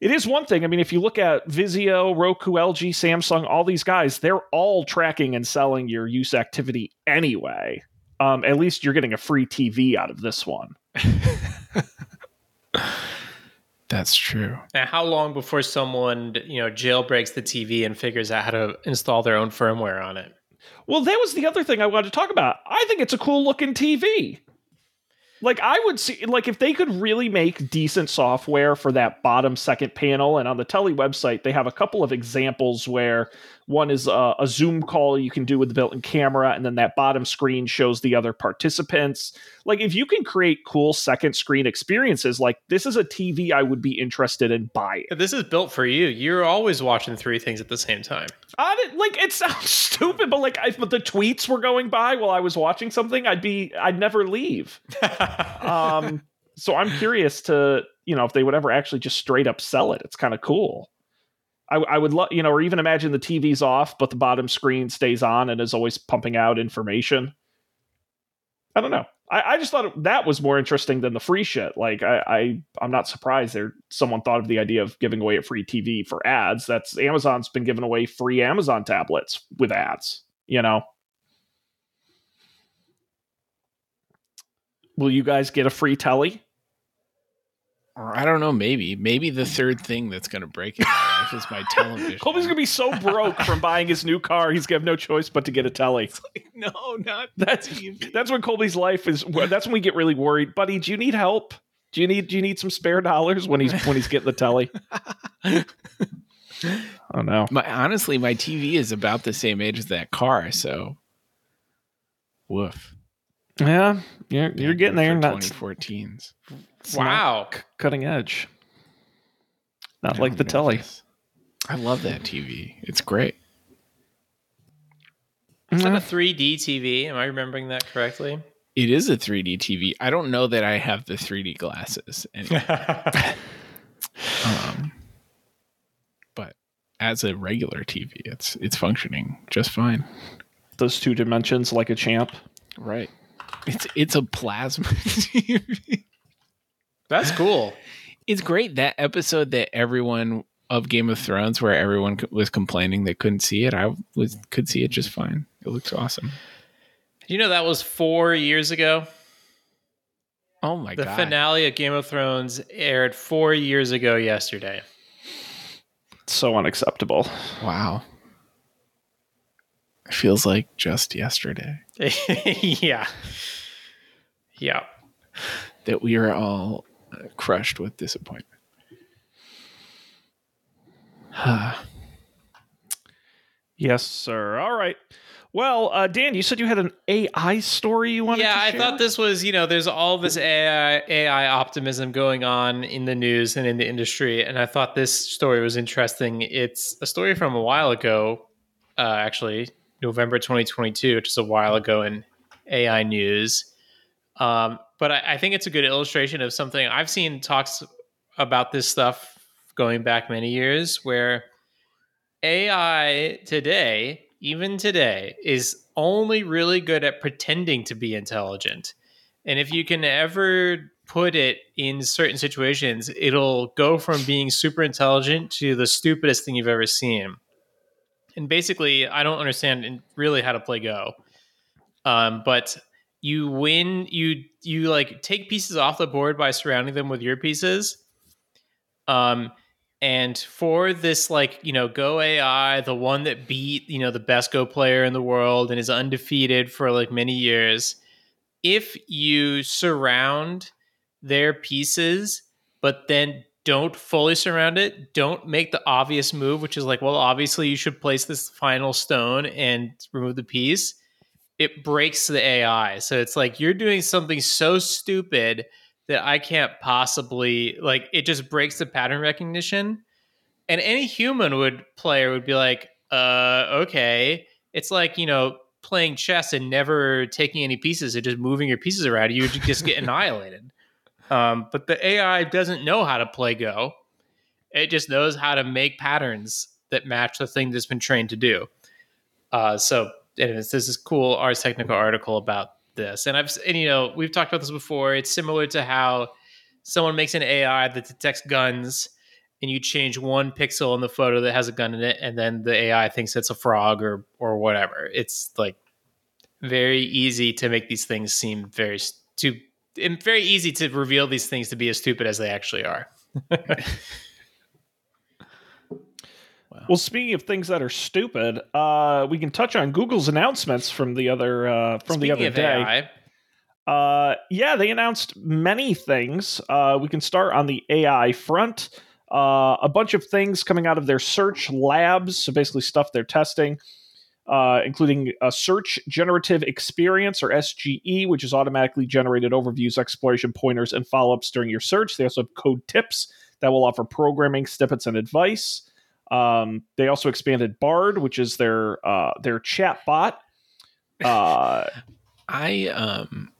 it is one thing. I mean, if you look at Vizio, Roku, L G, Samsung, all these guys, they're all tracking and selling your use activity anyway. Um, at least you're getting a free T V out of this one. That's true. Now, how long before someone, you know, jailbreaks the T V and figures out how to install their own firmware on it? Well, that was the other thing I wanted to talk about. I think it's a cool looking T V. Like, I would see, like, if they could really make decent software for that bottom second panel, and on the Telly website, they have a couple of examples where one is a, a Zoom call you can do with the built-in camera, and then that bottom screen shows the other participants. Like, if you can create cool second screen experiences, like, this is a T V I would be interested in buying. This is built for you. You're always watching three things at the same time. I didn't, like, it sounds stupid, but, like, if the tweets were going by while I was watching something, I'd be, I'd never leave. um, so I'm curious to, you know, if they would ever actually just straight up sell it. It's kind of cool. I, I would love, you know, or even imagine the T V's off, but the bottom screen stays on and is always pumping out information. I don't know. I, I just thought it, that was more interesting than the free shit. Like, I, I, I'm not surprised there someone thought of the idea of giving away a free T V for ads. That's Amazon's been giving away free Amazon tablets with ads, you know. Will you guys get a free Telly? I don't know. Maybe, maybe the third thing that's going to break it is my television. Colby's going to be so broke from buying his new car, he's going to have no choice but to get a Telly. It's like, no, not that's T V. That's when Colby's life is. That's when we get really worried, buddy. Do you need help? Do you need do you need some spare dollars when he's when he's getting the Telly? Oh no. My, honestly, my T V is about the same age as that car, so woof. Yeah, you're you're yeah, getting there. twenty fourteens. Wow, c- cutting edge. Not like the Telly. I love that T V. It's great. Is that a three D T V? Am I remembering that correctly? It is a three D T V. I don't know that I have the three D glasses anyway. um, but as a regular T V, it's it's functioning just fine. Those two dimensions, like a champ. Right. It's it's a plasma T V. That's cool. It's great. That episode that everyone of Game of Thrones where everyone was complaining they couldn't see it, I was could see it just fine. It looks awesome. You know, that was four years ago. Oh my god. The finale of Game of Thrones aired four years ago yesterday. It's so unacceptable. Wow. It feels like just yesterday. yeah. Yeah. That we are all uh, crushed with disappointment. Yes, sir. All right. Well, uh, Dan, you said you had an A I story you wanted yeah, to share? Yeah, I thought this was, you know, there's all this A I, A I optimism going on in the news and in the industry, and I thought this story was interesting. It's a story from a while ago, uh, actually, November twenty twenty-two, just a while ago in A I news. Um, but I, I think it's a good illustration of something I've seen talks about this stuff going back many years where A I today, even today, is only really good at pretending to be intelligent. And if you can ever put it in certain situations, it'll go from being super intelligent to the stupidest thing you've ever seen. And basically, I don't understand really how to play Go. Um, but... You win, you you like take pieces off the board by surrounding them with your pieces. Um, and for this, like, you know, Go A I, the one that beat, you know, the best Go player in the world and is undefeated for like many years, if you surround their pieces, but then don't fully surround it, don't make the obvious move, which is like, well, obviously you should place this final stone and remove the piece. It breaks the A I. So it's like, you're doing something so stupid that I can't possibly, like, it just breaks the pattern recognition. And any human would player would be like, uh, okay. It's like, you know, playing chess and never taking any pieces and just moving your pieces around. You would just get annihilated. Um, but the A I doesn't know how to play Go. It just knows how to make patterns that match the thing that's been trained to do. Uh, so anyways, this is cool Ars Technica article about this. And I've, and, you know, we've talked about this before. It's similar to how someone makes an A I that detects guns and you change one pixel in the photo that has a gun in it. And then the A I thinks it's a frog or, or whatever. It's like very easy to make these things seem very too, and very easy to reveal these things to be as stupid as they actually are. Well, speaking of things that are stupid, uh, we can touch on Google's announcements from the other uh, from speaking the other of day. A I. Uh, yeah, they announced many things. Uh, we can start on the A I front. Uh, a bunch of things coming out of their search labs, so basically stuff they're testing, uh, including a search generative experience, or S G E, which is automatically generated overviews, exploration pointers, and follow-ups during your search. They also have code tips that will offer programming snippets and advice. Um, they also expanded Bard, which is their uh, their chat bot. Uh, I um,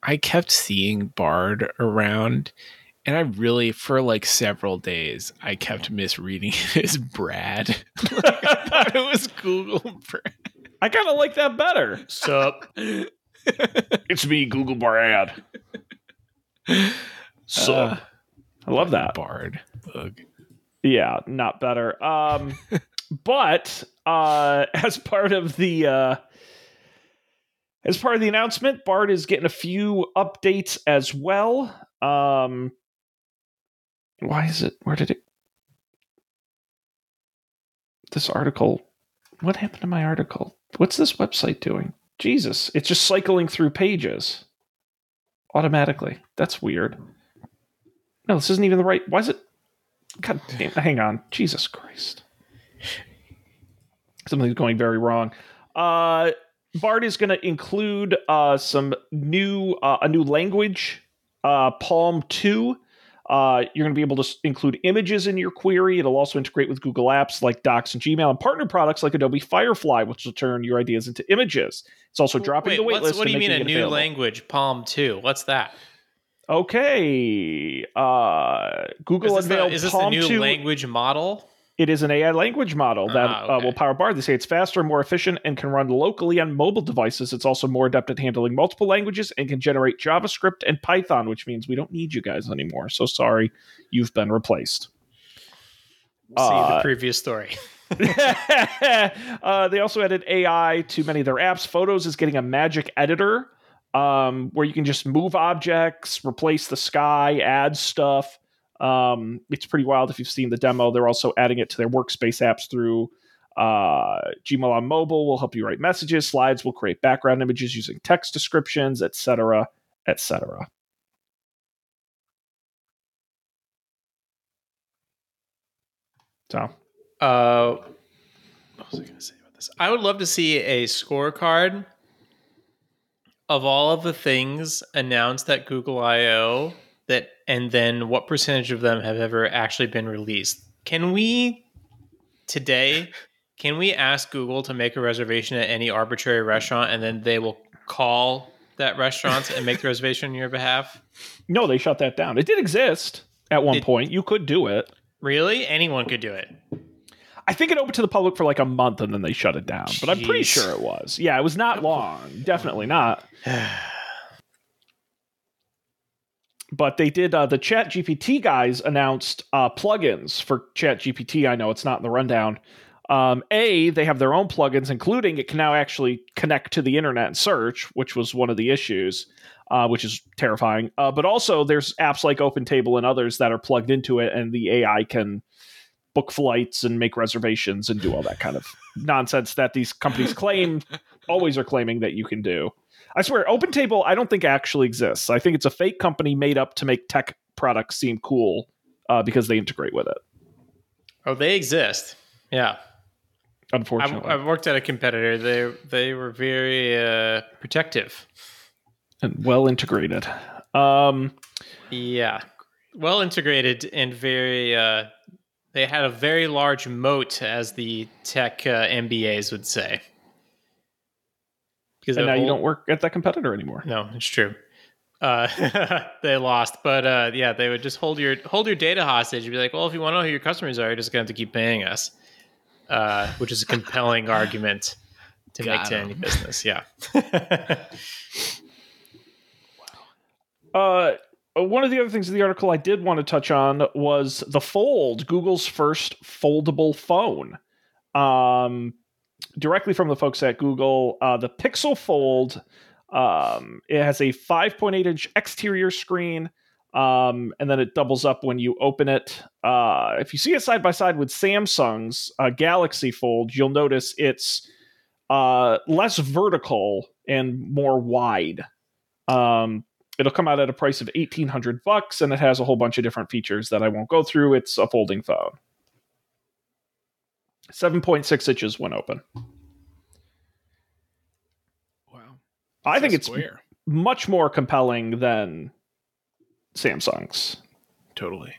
I kept seeing Bard around, and I really, for like several days, I kept misreading it as Brad. Like, I thought it was Google Brad. I kind of like that better. Sup? It's me, Google Brad. Sup? Uh, I love that Bard. Ugh. Yeah, not better. Um, but uh, as part of the uh, as part of the announcement, Bard is getting a few updates as well. Um, why is it? Where did it? This article. What happened to my article? What's this website doing? Jesus, it's just cycling through pages automatically. That's weird. No, this isn't even the right. Why is it? God damn, hang on. Jesus Christ. Something's going very wrong. Uh, Bard is going to include uh, some new, uh, a new language, uh, Palm two. Uh, you're going to be able to include images in your query. It'll also integrate with Google apps like Docs and Gmail and partner products like Adobe Firefly, which will turn your ideas into images. It's also dropping Wait, the wait list. What do you mean a new available. language, Palm two? What's that? Okay, uh, Google is this unveiled the, is this Palm the new two. Language model? It is an A I language model ah, that okay. uh, will power Bard. They say it's faster and more efficient and can run locally on mobile devices. It's also more adept at handling multiple languages and can generate JavaScript and Python, which means we don't need you guys anymore. So sorry, you've been replaced. We'll see uh, the previous story. uh, they also added A I to many of their apps. Photos is getting a magic editor, Um, where you can just move objects, replace the sky, add stuff. Um, it's pretty wild if you've seen the demo. They're also adding it to their workspace apps through uh, Gmail on mobile. Will help you write messages. Slides will create background images using text descriptions, et cetera, et cetera. So, uh, what was I going to say about this? I would love to see a scorecard of all of the things announced at Google I O, that, and then what percentage of them have ever actually been released. Can we, today, can we ask Google to make a reservation at any arbitrary restaurant, and then they will call that restaurant and make the reservation on your behalf? No, they shut that down. It did exist at one it, point. You could do it. Really? Anyone could do it. I think it opened to the public for like a month and then they shut it down, Jeez. But I'm pretty sure it was. Yeah, it was not long. Definitely not. But they did, uh, the ChatGPT guys announced uh, plugins for ChatGPT. I know it's not in the rundown. Um, a, they have their own plugins, including it can now actually connect to the internet and search, which was one of the issues, uh, which is terrifying. Uh, but also there's apps like OpenTable and others that are plugged into it, and the A I can book flights and make reservations and do all that kind of nonsense that these companies claim, always are claiming that you can do. I swear, OpenTable, I don't think actually exists. I think it's a fake company made up to make tech products seem cool uh, because they integrate with it. Oh, they exist. Yeah. Unfortunately. I've, I've worked at a competitor. They, they were very uh, protective. And well integrated. Um, yeah. Well integrated and very... Uh, They had a very large moat, as the tech uh, M B As would say. Because and now old... you don't work at that competitor anymore. No, it's true. uh, they lost. But uh, yeah, they would just hold your hold your data hostage and be like, well, if you want to know who your customers are, you're just going to have to keep paying us, uh, which is a compelling argument to Got make to any business. Yeah. Wow. Uh, one of the other things in the article I did want to touch on was the Fold, Google's first foldable phone. Um, directly from the folks at Google, uh, the Pixel Fold, um, it has a five point eight inch exterior screen, um, and then it doubles up when you open it. Uh, if you see it side by side with Samsung's uh, Galaxy Fold, you'll notice it's uh, less vertical and more wide. Um, it'll come out at a price of eighteen hundred bucks, and it has a whole bunch of different features that I won't go through. It's a folding phone. seven point six inches when open. Wow. That's I think it's square. Much more compelling than Samsung's. Totally.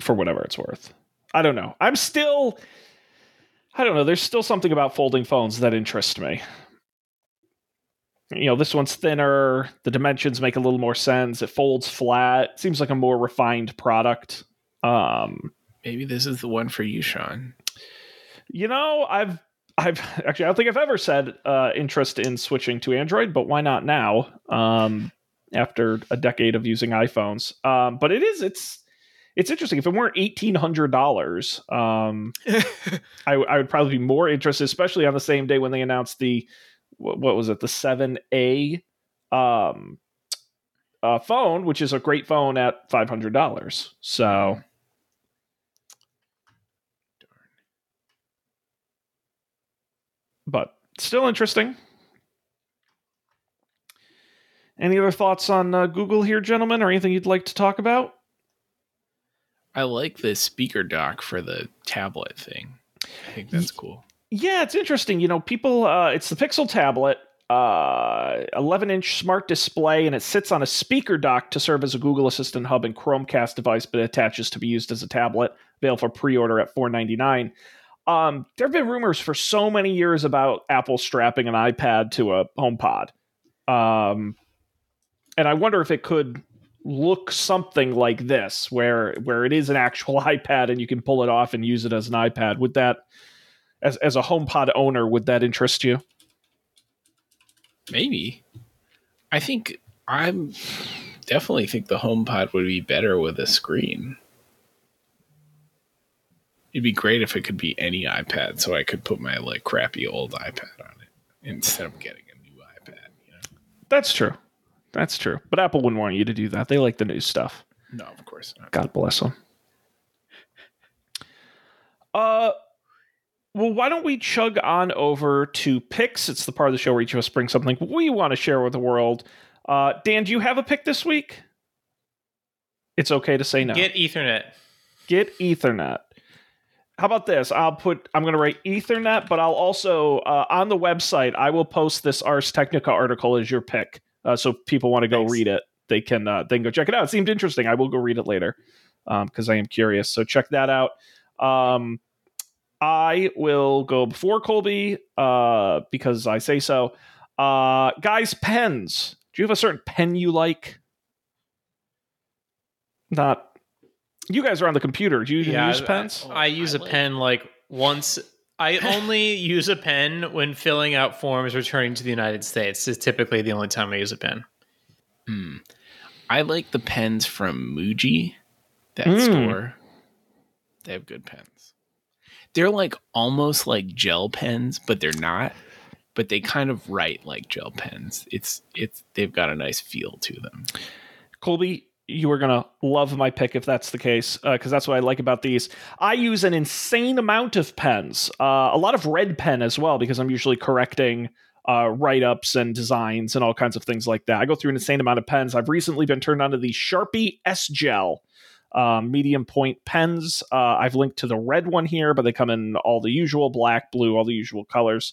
For whatever it's worth. I don't know. I'm still... I don't know. There's still something about folding phones that interests me. You know, this one's thinner. The dimensions make a little more sense. It folds flat. It seems like a more refined product. Um... Maybe this is the one for you, Sean. You know, I've, I've actually, I don't think I've ever said uh, interest in switching to Android, but why not now? Um, after a decade of using iPhones, um, but it is, it's, it's interesting. If it weren't eighteen hundred dollars, um, I, I would probably be more interested, especially on the same day when they announced the, what, what was it, the seven A um, uh, phone, which is a great phone at five hundred dollars. So. But still interesting. Any other thoughts on uh, Google here, gentlemen, or anything you'd like to talk about? I like the speaker dock for the tablet thing. I think that's cool. Yeah, it's interesting. You know, people, uh, it's the Pixel tablet, uh, eleven inch smart display, and it sits on a speaker dock to serve as a Google Assistant hub and Chromecast device, but it attaches to be used as a tablet. Available for pre-order at four ninety-nine. Um, there have been rumors for so many years about Apple strapping an iPad to a HomePod. Um, and I wonder if it could look something like this, where where it is an actual iPad and you can pull it off and use it as an iPad. Would that, as, as a HomePod owner, would that interest you? Maybe. I think I'm definitely think the HomePod would be better with a screen. It'd be great if it could be any iPad, so I could put my like crappy old iPad on it instead of getting a new iPad. You know? That's true. That's true. But Apple wouldn't want you to do that. They like the new stuff. No, of course not. God bless them. Uh, well, why don't we chug on over to picks? It's the part of the show where each of us brings something we want to share with the world. Uh, Dan, do you have a pick this week? It's okay to say no. Get Ethernet. Get Ethernet. How about this? I'll put, I'm going to write Ethernet, but I'll also, uh, on the website, I will post this Ars Technica article as your pick. Uh, so if people want to go Thanks. read it, they can, uh, they can go check it out. It seemed interesting. I will go read it later because um, I am curious. So check that out. Um, I will go before Colby uh, because I say so. Uh, guys, pens. Do you have a certain pen you like? Not. You guys are on the computer. Do you even yeah, use pens? I, I use I like. a pen like once. I only use a pen when filling out forms returning to the United States. It's typically the only time I use a pen. Mm. I like the pens from Muji, that mm. store. They have good pens. They're like almost like gel pens, but they're not. But they kind of write like gel pens. It's it's they've got a nice feel to them. Colby, you are going to love my pick if that's the case, because uh, that's what I like about these. I use an insane amount of pens, uh, a lot of red pen as well, because I'm usually correcting uh, write-ups and designs and all kinds of things like that. I go through an insane amount of pens. I've recently been turned on to the Sharpie S-Gel uh, medium point pens. Uh, I've linked to the red one here, but they come in all the usual black, blue, all the usual colors.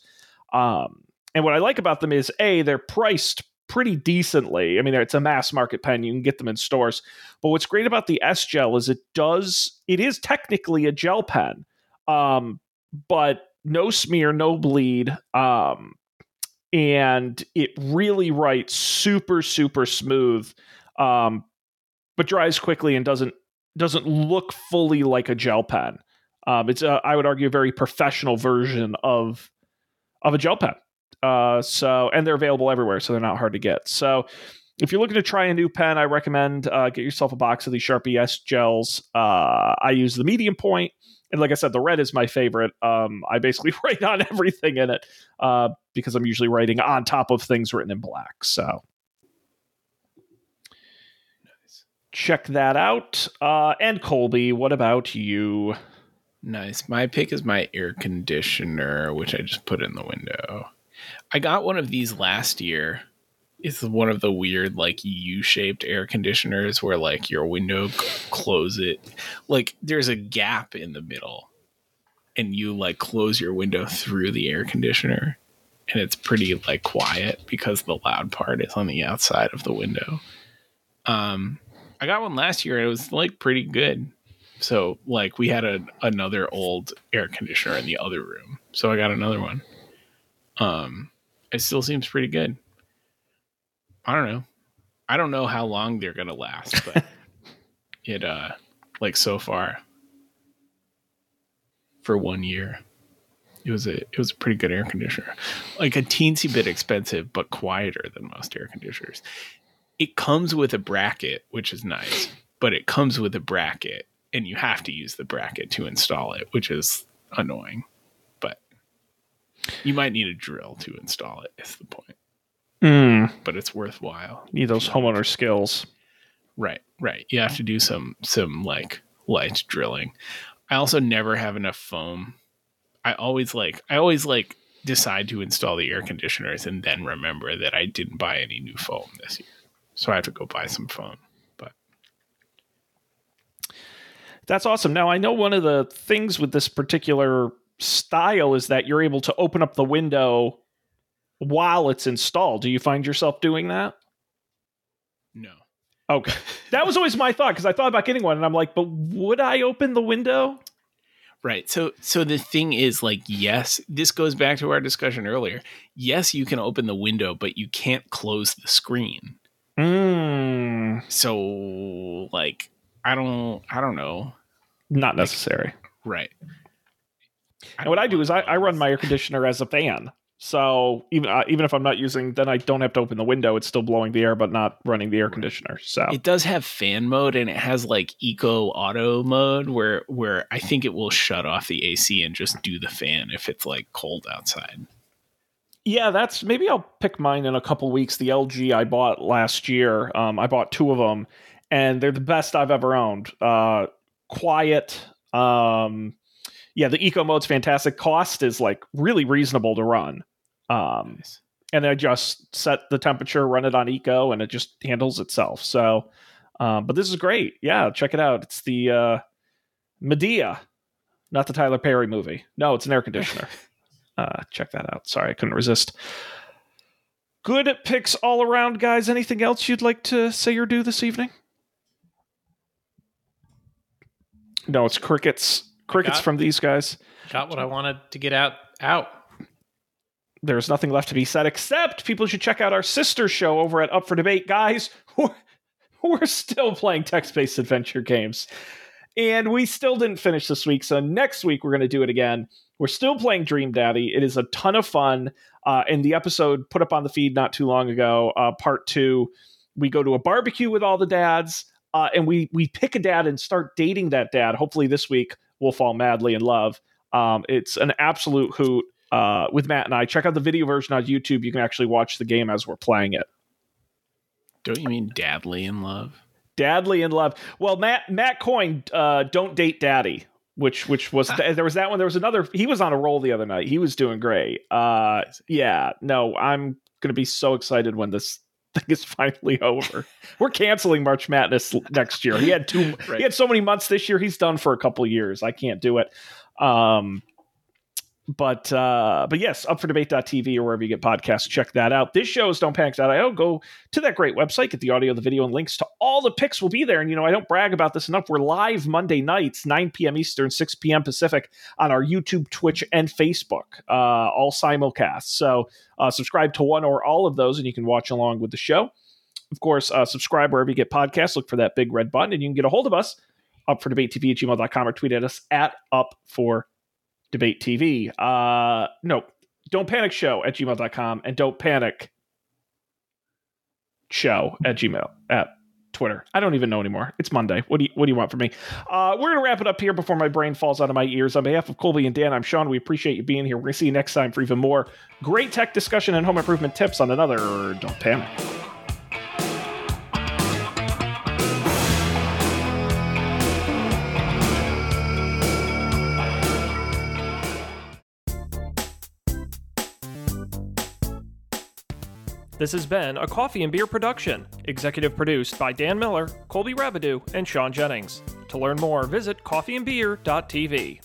Um, and what I like about them is, A, they're priced pretty decently. I mean, it's a mass market pen. You can get them in stores. But what's great about the S Gel is it does, it is technically a gel pen, um, but no smear, no bleed. Um, and it really writes super, super smooth, um, but dries quickly and doesn't doesn't look fully like a gel pen. Um, it's a, I would argue a very professional version of of a gel pen. Uh, so and they're available everywhere, so they're not hard to get. So if you're looking to try a new pen, I recommend uh, get yourself a box of these Sharpie S gels. Uh, I use the medium point, and like I said, the red is my favorite. Um, I basically write on everything in it uh, because I'm usually writing on top of things written in black. So nice. Check that out. Uh, and Colby, what about you? Nice. My pick is my air conditioner, which I just put in the window. I got one of these last year. It's one of the weird, like, U-shaped air conditioners where, like, your window c- close it. Like, there's a gap in the middle, and you, like, close your window through the air conditioner, and it's pretty, like, quiet because the loud part is on the outside of the window. Um, I got one last year, and it was, like, pretty good. So, like, we had a, another old air conditioner in the other room, so I got another one. Um, it still seems pretty good. I don't know. I don't know how long they're going to last, but it, uh, like so far for one year, it was a, it was a pretty good air conditioner, like a teensy bit expensive, but quieter than most air conditioners. It comes with a bracket, which is nice, but it comes with a bracket and you have to use the bracket to install it, which is annoying, but you might need a drill to install it. Is the point. Mm. But it's worthwhile. Need those homeowner skills. Right, right. You have to do some, some like light drilling. I also never have enough foam. I always like, I always like decide to install the air conditioners and then remember that I didn't buy any new foam this year. So I have to go buy some foam. But that's awesome. Now I know one of the things with this particular style is that you're able to open up the window while it's installed. Do you find yourself doing that? No. Okay. That was always my thought, because I thought about getting one and I'm like, but would I open the window? Right. So so the thing is, like, yes, this goes back to our discussion earlier. Yes, you can open the window, but you can't close the screen. Mm. So, like, I don't I don't know. Not necessary. Like, right. And what I do is I, I run my air conditioner as a fan. So even uh, even if I'm not using, then I don't have to open the window. It's still blowing the air, but not running the air conditioner. So it does have fan mode, and it has like eco auto mode where where I think it will shut off the A C and just do the fan if it's like cold outside. Yeah, that's maybe I'll pick mine in a couple weeks. The L G I bought last year. Um, I bought two of them, and they're the best I've ever owned. Uh, quiet. Um, Yeah, the eco mode's fantastic. Cost is like really reasonable to run. Um, nice. And I just set the temperature, run it on eco, and it just handles itself. So, um, but this is great. Yeah, check it out. It's the uh, Medea, not the Tyler Perry movie. No, it's an air conditioner. uh, check that out. Sorry, I couldn't resist. Good picks all around, guys. Anything else you'd like to say or do this evening? No, it's crickets. Crickets got, from these guys. Got what I wanted to get out. Out. There's nothing left to be said, except people should check out our sister show over at Up for Debate. Guys, we're, we're still playing text-based adventure games. And we still didn't finish this week, so next week we're going to do it again. We're still playing Dream Daddy. It is a ton of fun. Uh, in the episode put up on the feed not too long ago, uh, part two, we go to a barbecue with all the dads, uh, and we we pick a dad and start dating that dad, hopefully this week. We'll fall madly in love. Um, it's an absolute hoot uh, with Matt and I. Check out the video version on YouTube. You can actually watch the game as we're playing it. Don't you mean dadly in love? Dadly in love. Well, Matt Matt coined uh, "Don't Date Daddy," which which was th- there was that one. There was another. He was on a roll the other night. He was doing great. Uh, yeah. No, I'm gonna be so excited when this thing is finally over. We're canceling March Madness next year. He had two right. He had so many months this year. He's done for a couple years. I can't do it. Um But uh, but yes, up for debate dot t v or wherever you get podcasts, check that out. This show is don't panic dot i o. Go to that great website, get the audio, the video, and links to all the picks will be there. And, you know, I don't brag about this enough. We're live Monday nights, nine p.m. Eastern, six p.m. Pacific on our YouTube, Twitch, and Facebook, uh, all simulcasts. So uh, subscribe to one or all of those, and you can watch along with the show. Of course, uh, subscribe wherever you get podcasts. Look for that big red button, and you can get a hold of us, up for debate t v at gmail dot com, or tweet at us at up for debate t v. Uh, no, don't panic show at gmail dot com and don't panic show at gmail at Twitter. I don't even know anymore. It's Monday. What do you, what do you want from me? Uh, we're going to wrap it up here before my brain falls out of my ears. On behalf of Colby and Dan, I'm Sean. We appreciate you being here. We're going to see you next time for even more great tech discussion and home improvement tips on another Don't Panic. This has been a Coffee and Beer production, executive produced by Dan Miller, Colby Rabideau, and Sean Jennings. To learn more, visit coffee and beer dot t v.